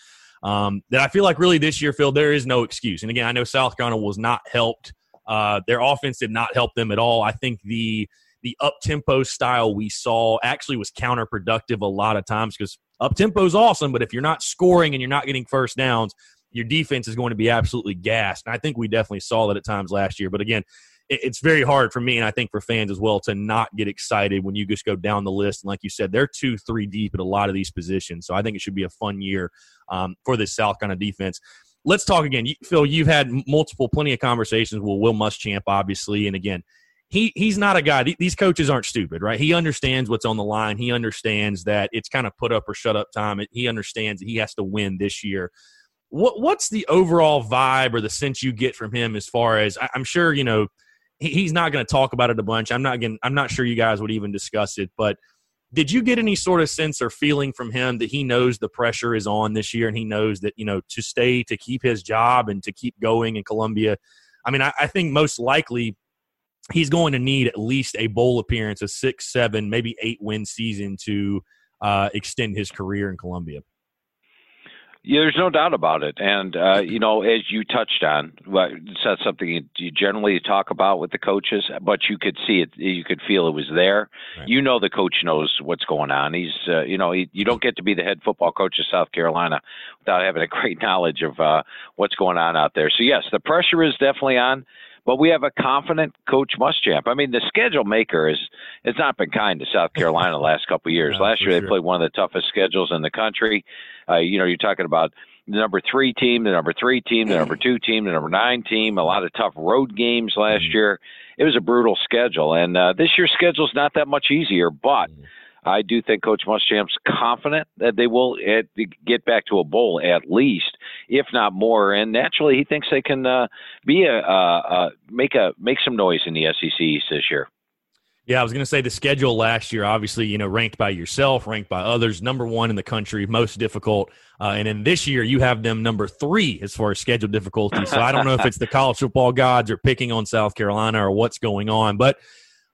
um, that I feel like really this year, Phil, there is no excuse. And, again, I know South Carolina was not helped. Uh, their offense did not help them at all. I think the the up-tempo style we saw actually was counterproductive a lot of times because up-tempo is awesome, but if you're not scoring and you're not getting first downs, your defense is going to be absolutely gassed. And I think we definitely saw that at times last year. But, again, it, it's very hard for me and I think for fans as well to not get excited when you just go down the list. And like you said, they're two, three deep at a lot of these positions. So I think it should be a fun year um, for this South kind of defense. Let's talk again. You, Phil, you've had multiple, plenty of conversations with Will Muschamp, obviously. And, again, he he's not a guy. These coaches aren't stupid, right? He understands what's on the line. He understands that it's kind of put up or shut up time. He understands that he has to win this year. What what's the overall vibe or the sense you get from him as far as I'm sure you know he, he's not going to talk about it a bunch. I'm not gonna, I'm not sure you guys would even discuss it. But did you get any sort of sense or feeling from him that he knows the pressure is on this year and he knows that you know to stay to keep his job and to keep going in Columbia? I mean, I, I think most likely he's going to need at least a bowl appearance, a six, seven, maybe eight win season to uh, extend his career in Columbia. Yeah, there's no doubt about it. And, uh, you know, as you touched on, it's not something you generally talk about with the coaches, but you could see it. You could feel it was there. Right. You know, the coach knows what's going on. He's, uh, you know, he, you don't get to be the head football coach of South Carolina without having a great knowledge of uh, what's going on out there. So, yes, the pressure is definitely on. But we have a confident Coach Muschamp. I mean, the schedule maker is has not been kind to South Carolina the last couple of years. Yeah, last year they sure. played one of the toughest schedules in the country. Uh, you know, you're talking about the number three team, the number three team, the number two team, the number nine team, a lot of tough road games last mm-hmm. year. It was a brutal schedule. And uh, this year's schedule is not that much easier, but mm-hmm. I do think Coach Muschamp's confident that they will get back to a bowl at least, if not more. And naturally, he thinks they can uh, be a uh, uh, make a make some noise in the S E C East this year. Yeah, I was going to say the schedule last year, obviously, you know, ranked by yourself, ranked by others, number one in the country, most difficult. Uh, and then this year, you have them number three as far as schedule difficulty. So I don't know if it's the college football gods or picking on South Carolina or what's going on, but.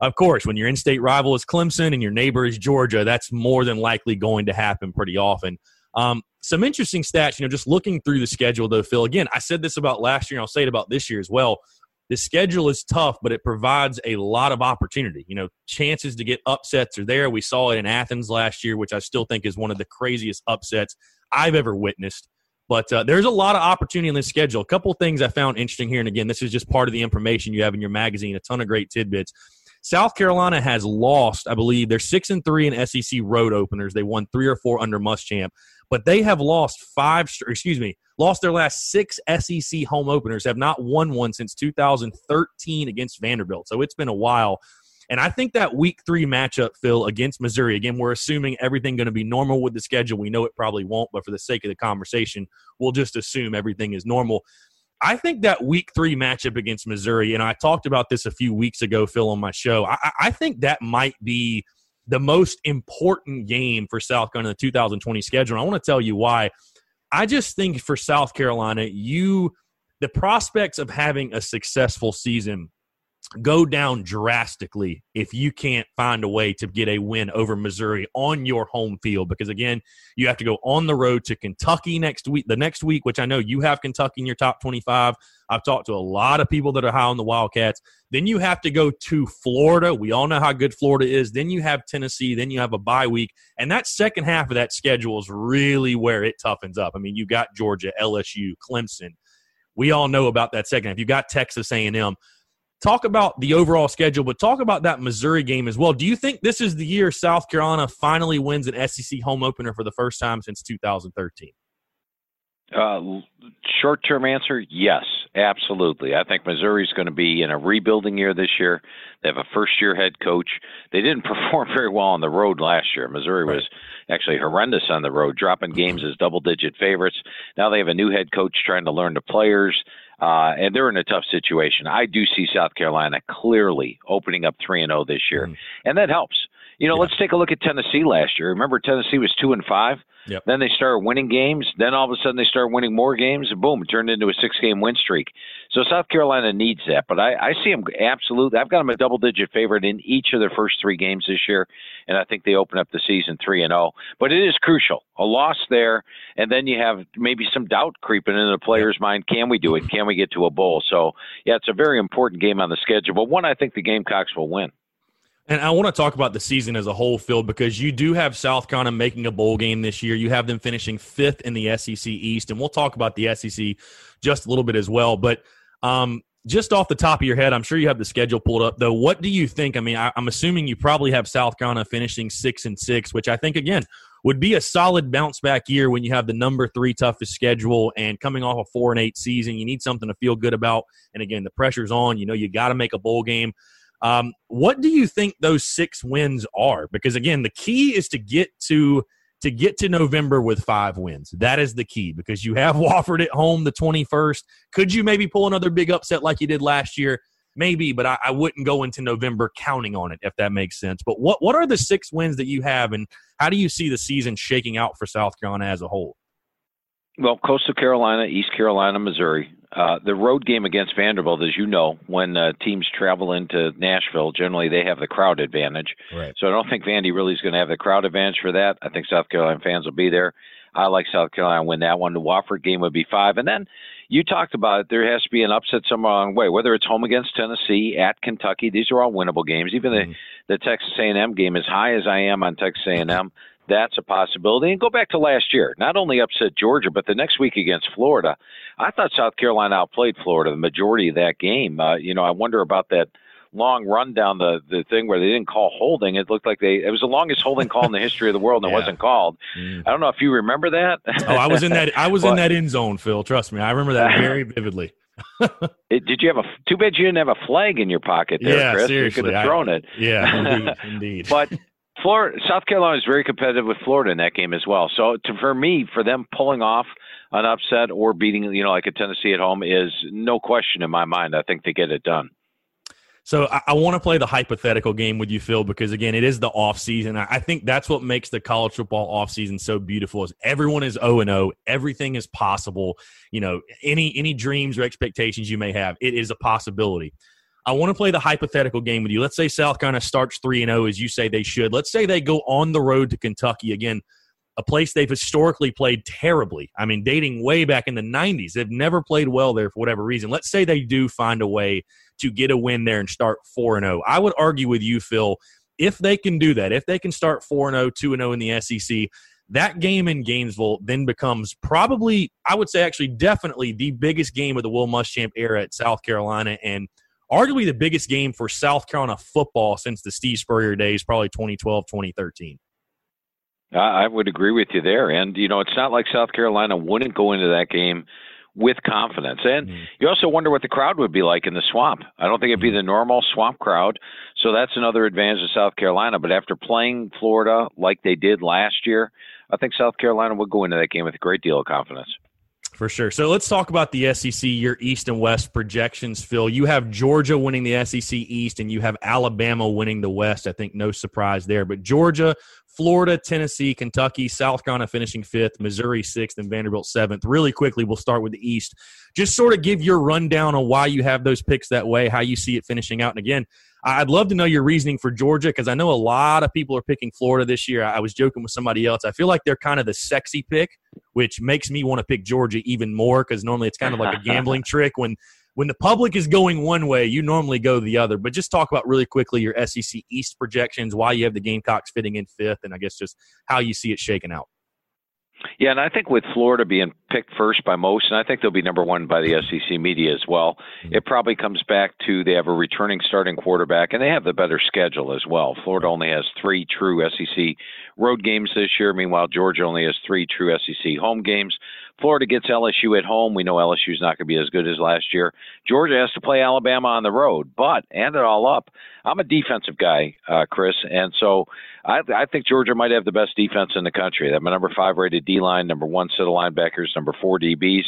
Of course, when your in-state rival is Clemson and your neighbor is Georgia, that's more than likely going to happen pretty often. Um, some interesting stats, you know, just looking through the schedule, though, Phil. Again, I said this about last year, and I'll say it about this year as well. The schedule is tough, but it provides a lot of opportunity. You know, chances to get upsets are there. We saw it in Athens last year, which I still think is one of the craziest upsets I've ever witnessed. But uh, there's a lot of opportunity in this schedule. A couple things I found interesting here, and again, this is just part of the information you have in your magazine, a ton of great tidbits. South Carolina has lost, I believe, they're six and three in S E C road openers. They won three or four under Muschamp. but they have lost five, excuse me, lost their last six S E C home openers, have not won one since two thousand thirteen against Vanderbilt. So it's been a while. And I think that week three matchup, Phil, against Missouri, again, we're assuming everything going to be normal with the schedule. We know it probably won't, but for the sake of the conversation, we'll just assume everything is normal. I think that week three matchup against Missouri, and I talked about this a few weeks ago, Phil, on my show, I, I think that might be the most important game for South Carolina in the two thousand twenty schedule. And I want to tell you why. I just think for South Carolina, you the prospects of having a successful season go down drastically if you can't find a way to get a win over Missouri on your home field. Because, again, you have to go on the road to Kentucky next week, the next week, which I know you have Kentucky in your top twenty-five. I've talked to a lot of people that are high on the Wildcats. Then you have to go to Florida. We all know how good Florida is. Then you have Tennessee. Then you have a bye week. And that second half of that schedule is really where it toughens up. I mean, you got Georgia, L S U, Clemson. We all know about that second half. You got Texas A and M. Talk about the overall schedule, but talk about that Missouri game as well. Do you think this is the year South Carolina finally wins an S E C home opener for the first time since two thousand thirteen? Uh, short-term answer, yes, absolutely. I think Missouri's going to be in a rebuilding year this year. They have a first-year head coach. They didn't perform very well on the road last year. Missouri was actually horrendous on the road, dropping games as double-digit favorites. Now they have a new head coach trying to learn the players. Uh, and they're in a tough situation. I do see South Carolina clearly opening up three and oh this year, mm. and that helps. You know, yeah. Let's take a look at Tennessee last year. Remember, Tennessee was two and five. Yep. Then they started winning games. Then all of a sudden they started winning more games, and boom, it turned into a six-game win streak. So South Carolina needs that. But I, I see them absolutely. I've got them a double-digit favorite in each of their first three games this year, and I think they open up the season three and oh. But it is crucial. A loss there, and then you have maybe some doubt creeping into the player's mind. Can we do it? Can we get to a bowl? So, yeah, it's a very important game on the schedule, but one I think the Gamecocks will win. And I want to talk about the season as a whole, Phil, because you do have South Carolina making a bowl game this year. You have them finishing fifth in the S E C East, and we'll talk about the S E C just a little bit as well. But um, just off the top of your head, I'm sure you have the schedule pulled up, though. What do you think? I mean, I, I'm assuming you probably have South Carolina finishing six and six, which I think, again, would be a solid bounce-back year when you have the number three toughest schedule and coming off a four and eight season. You need something to feel good about. And, again, the pressure's on. You know, you got to make a bowl game. Um, what do you think those six wins are? Because, again, the key is to get to to get to November with five wins. That is the key, because you have Wofford at home the twenty-first. Could you maybe pull another big upset like you did last year? Maybe, but I, I wouldn't go into November counting on it, if that makes sense. But what, what are the six wins that you have, and how do you see the season shaking out for South Carolina as a whole? Well, Coastal Carolina, East Carolina, Missouri. Uh, the road game against Vanderbilt, as you know, when uh, teams travel into Nashville, generally they have the crowd advantage. Right. So I don't think Vandy really is going to have the crowd advantage for that. I think South Carolina fans will be there. I like South Carolina to win that one. The Wofford game would be five. And then you talked about it. There has to be an upset somewhere along the way, whether it's home against Tennessee, at Kentucky. These are all winnable games. Even mm-hmm. the, the Texas A and M game, as high as I am on Texas A and M, that's a possibility. And go back to last year. Not only upset Georgia, but the next week against Florida. I thought South Carolina outplayed Florida the majority of that game. Uh, you know, I wonder about that long run down the, the thing where they didn't call holding. It looked like they – it was the longest holding call in the history of the world, and yeah. it wasn't called. Mm. I don't know if you remember that. Oh, I was in that I was but, in that end zone, Phil. Trust me. I remember that very vividly. It, did you have a – too bad you didn't have a flag in your pocket there, yeah, Chris. Seriously, you could have thrown I, it. Yeah, indeed. indeed. But – Florida, South Carolina is very competitive with Florida in that game as well. So to, for me, for them pulling off an upset or beating, you know, like a Tennessee at home is no question in my mind. I think they get it done. So I, I want to play the hypothetical game with you, Phil, because, again, it is the offseason. I, I think that's what makes the college football offseason so beautiful is everyone is oh and oh. Everything is possible. You know, any any dreams or expectations you may have, it is a possibility. I want to play the hypothetical game with you. Let's say South Carolina starts three and oh, as you say they should. Let's say they go on the road to Kentucky again, a place they've historically played terribly. I mean, dating way back in the nineties. They've never played well there for whatever reason. Let's say they do find a way to get a win there and start four and oh. I would argue with you, Phil, if they can do that, if they can start four and oh, two and oh in the S E C, that game in Gainesville then becomes probably, I would say actually definitely the biggest game of the Will Muschamp era at South Carolina, and arguably the biggest game for South Carolina football since the Steve Spurrier days, probably twenty twelve, twenty thirteen. I would agree with you there. And, you know, it's not like South Carolina wouldn't go into that game with confidence. And mm-hmm. you also wonder what the crowd would be like in the Swamp. I don't think it'd be the normal Swamp crowd. So that's another advantage of South Carolina. But after playing Florida like they did last year, I think South Carolina would go into that game with a great deal of confidence. For sure. So let's talk about the S E C, your East and West projections, Phil. You have Georgia winning the S E C East, and you have Alabama winning the West. I think no surprise there. But Georgia, Florida, Tennessee, Kentucky, South Carolina finishing fifth, Missouri sixth, and Vanderbilt seventh. Really quickly, we'll start with the East. Just sort of give your rundown on why you have those picks that way, how you see it finishing out. And, again, I'd love to know your reasoning for Georgia because I know a lot of people are picking Florida this year. I was joking with somebody else. I feel like they're kind of the sexy pick, which makes me want to pick Georgia even more because normally it's kind of like a gambling trick. When when the public is going one way, you normally go the other. But just talk about really quickly your S E C East projections, why you have the Gamecocks fitting in fifth, and I guess just how you see it shaking out. Yeah, and I think with Florida being picked first by most, and I think they'll be number one by the S E C media as well, it probably comes back to they have a returning starting quarterback, and they have the better schedule as well. Florida only has three true S E C road games this year. Meanwhile, Georgia only has three true S E C home games. Florida gets L S U at home. We know L S U is not going to be as good as last year. Georgia has to play Alabama on the road, but add it all up. I'm a defensive guy, uh, Chris, and so I, I think Georgia might have the best defense in the country. They have a number five rated D-line, number one set of linebackers, number four D Bs.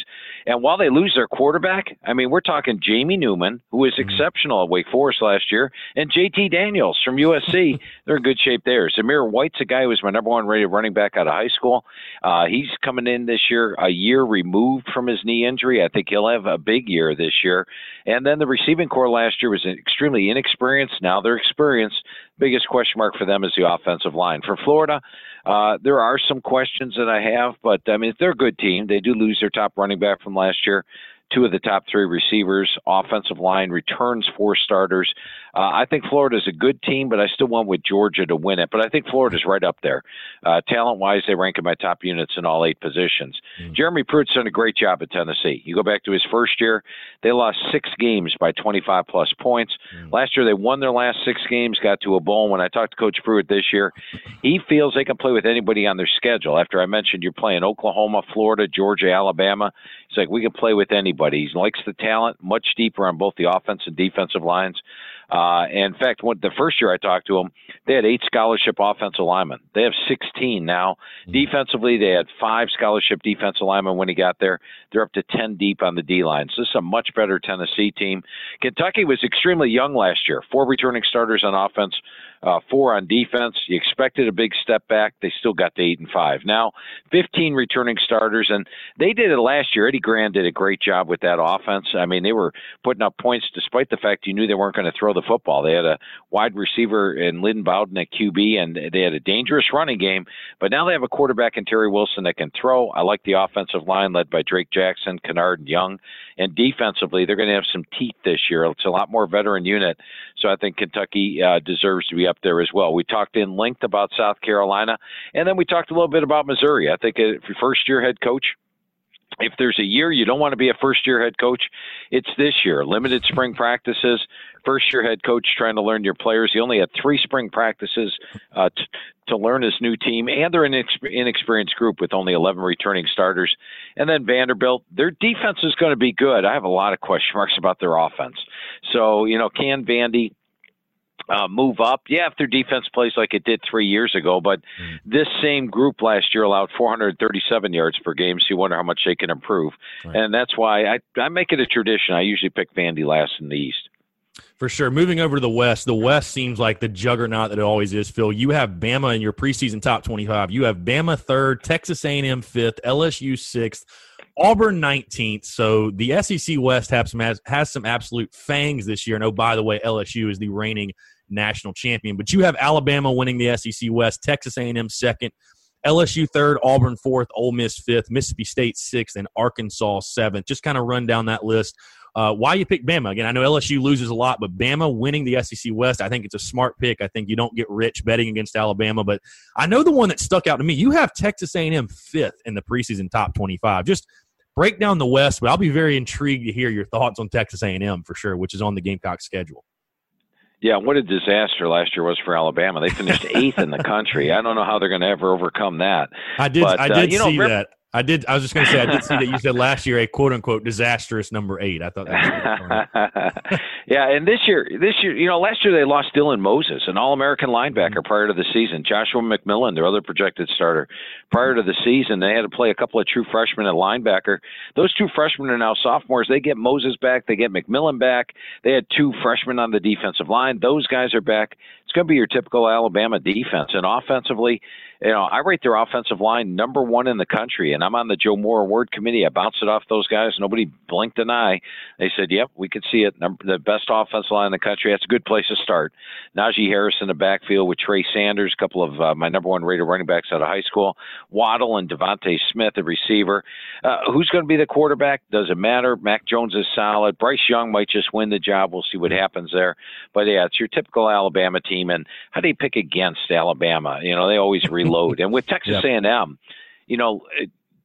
And while they lose their quarterback, I mean, we're talking Jamie Newman, who was exceptional at Wake Forest last year, and J T Daniels from U S C. They're in good shape there. Zamir White's a guy who was my number one rated running back out of high school. Uh, he's coming in this year, a year removed from his knee injury. I think he'll have a big year this year. And then the receiving corps last year was extremely inexperienced. Now they're experienced. Biggest question mark for them is the offensive line. For Florida, uh, there are some questions that I have, but I mean, they're a good team. They do lose their top running back from last year, two of the top three receivers, offensive line, returns four starters. Uh, I think Florida's a good team, but I still went with Georgia to win it. But I think Florida's right up there. Uh, talent-wise, they rank in my top units in all eight positions. Mm-hmm. Jeremy Pruitt's done a great job at Tennessee. You go back to his first year, they lost six games by twenty-five plus points. Mm-hmm. Last year, they won their last six games, got to a bowl. When I talked to Coach Pruitt this year, he feels they can play with anybody on their schedule. After I mentioned you're playing Oklahoma, Florida, Georgia, Alabama, it's like we can play with anybody. But he likes the talent, much deeper on both the offense and defensive lines. Uh, in fact, when, the first year I talked to him, they had eight scholarship offensive linemen. They have sixteen now. Defensively, they had five scholarship defensive linemen when he got there. They're up to ten deep on the D-line. So this is a much better Tennessee team. Kentucky was extremely young last year. Four returning starters on offense, uh, four on defense. You expected a big step back. They still got to eight and five. Now, fifteen returning starters, and they did it last year. Eddie Grand did a great job with that offense. I mean, they were putting up points despite the fact you knew they weren't going to throw the football. They had a wide receiver in Lynn Bowden at Q B, and they had a dangerous running game, but now they have a quarterback in Terry Wilson that can throw. I like the offensive line led by Drake Jackson, Kennard, and Young, and defensively, they're going to have some teeth this year. It's a lot more veteran unit, so I think Kentucky uh, deserves to be up there as well. We talked in length about South Carolina, and then we talked a little bit about Missouri. I think a first-year head coach, if there's a year you don't want to be a first-year head coach, it's this year. Limited spring practices, first-year head coach trying to learn your players. He only had three spring practices uh, t- to learn his new team, and they're an inex- inexperienced group with only eleven returning starters. And then Vanderbilt, their defense is going to be good. I have a lot of question marks about their offense. So, you know, can Vandy Uh, move up? Yeah, if their defense plays like it did three years ago, but this same group last year allowed four hundred thirty-seven yards per game, so you wonder how much they can improve. Right. And that's why I, I make it a tradition. I usually pick Vandy last in the East. For sure. Moving over to the West, the West seems like the juggernaut that it always is, Phil. You have Bama in your preseason top twenty-five. You have Bama third, Texas A and M fifth, L S U sixth, Auburn nineteenth. So the S E C West has some, has some absolute fangs this year. And, oh, by the way, L S U is the reigning national champion. But you have Alabama winning the S E C West, Texas A and M second, L S U third, Auburn fourth, Ole Miss fifth, Mississippi State sixth, and Arkansas seventh. Just kind of run down that list. Uh, why you pick Bama? Again, I know L S U loses a lot, but Bama winning the S E C West, I think it's a smart pick. I think you don't get rich betting against Alabama. But I know the one that stuck out to me, you have Texas A and M fifth in the preseason top twenty-five. Just break down the West, but I'll be very intrigued to hear your thoughts on Texas A and M for sure, which is on the Gamecocks schedule. Yeah, what a disaster last year was for Alabama. They finished eighth in the country. I don't know how they're going to ever overcome that. I did. But, I did uh, you know, see remember- that. I did. I was just going to say, I did see that you said last year a quote unquote disastrous number eight. I thought that was funny. Yeah, and this year, this year, you know, last year they lost Dylan Moses, an All-American linebacker, prior to the season. Joshua McMillan, their other projected starter, prior to the season, they had to play a couple of true freshmen at linebacker. Those two freshmen are now sophomores. They get Moses back. They get McMillan back. They had two freshmen on the defensive line. Those guys are back. It's going to be your typical Alabama defense, and offensively, you know, I rate their offensive line number one in the country, and I'm on the Joe Moore Award Committee. I bounced it off those guys. Nobody blinked an eye. They said, yep, we could see it. The best offensive line in the country. That's a good place to start. Najee Harris in the backfield with Trey Sanders, a couple of uh, my number one rated running backs out of high school. Waddle and Devontae Smith, the receiver. Uh, who's going to be the quarterback? Doesn't matter. Mac Jones is solid. Bryce Young might just win the job. We'll see what happens there. But, yeah, it's your typical Alabama team. And how do you pick against Alabama? You know, they always really load. And with Texas yep. A and M, you know,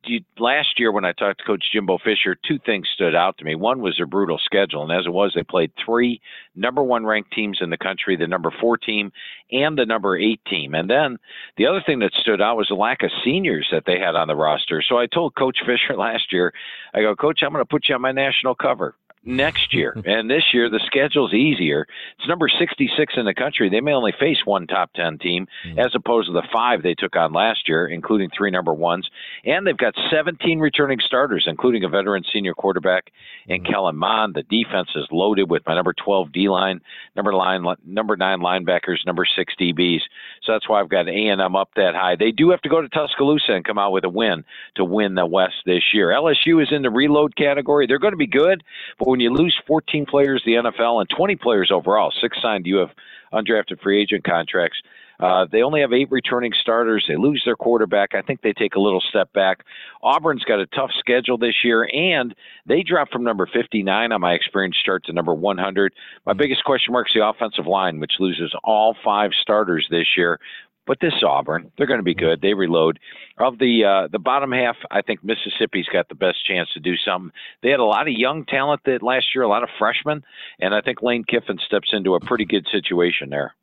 you, last year when I talked to Coach Jimbo Fisher, two things stood out to me. One was their brutal schedule, and as it was, they played three number one ranked teams in the country, the number four team and the number eight team. And then the other thing that stood out was the lack of seniors that they had on the roster. So I told Coach Fisher last year, I go, Coach, I'm going to put you on my national cover next year. And this year, the schedule's easier. It's number sixty-six in the country. They may only face one top ten team, mm-hmm. as opposed to the five they took on last year, including three number ones. And they've got seventeen returning starters, including a veteran senior quarterback in mm-hmm. Kellen Mond. The defense is loaded with my number twelve D-line, number line, number nine linebackers, number six D Bs. So that's why I've got A and M up that high. They do have to go to Tuscaloosa and come out with a win to win the West this year. L S U is in the reload category. They're going to be good, but when you lose fourteen players the N F L and twenty players overall, six signed U F undrafted free agent contracts, uh, they only have eight returning starters. They lose their quarterback. I think they take a little step back. Auburn's got a tough schedule this year, and they dropped from number fifty-nine on my experience chart to number one hundred. My biggest question mark is the offensive line, which loses all five starters this year. But this Auburn, they're going to be good. They reload. Of the uh, the bottom half, I think Mississippi's got the best chance to do something. They had a lot of young talent that last year, a lot of freshmen, and I think Lane Kiffin steps into a pretty good situation there.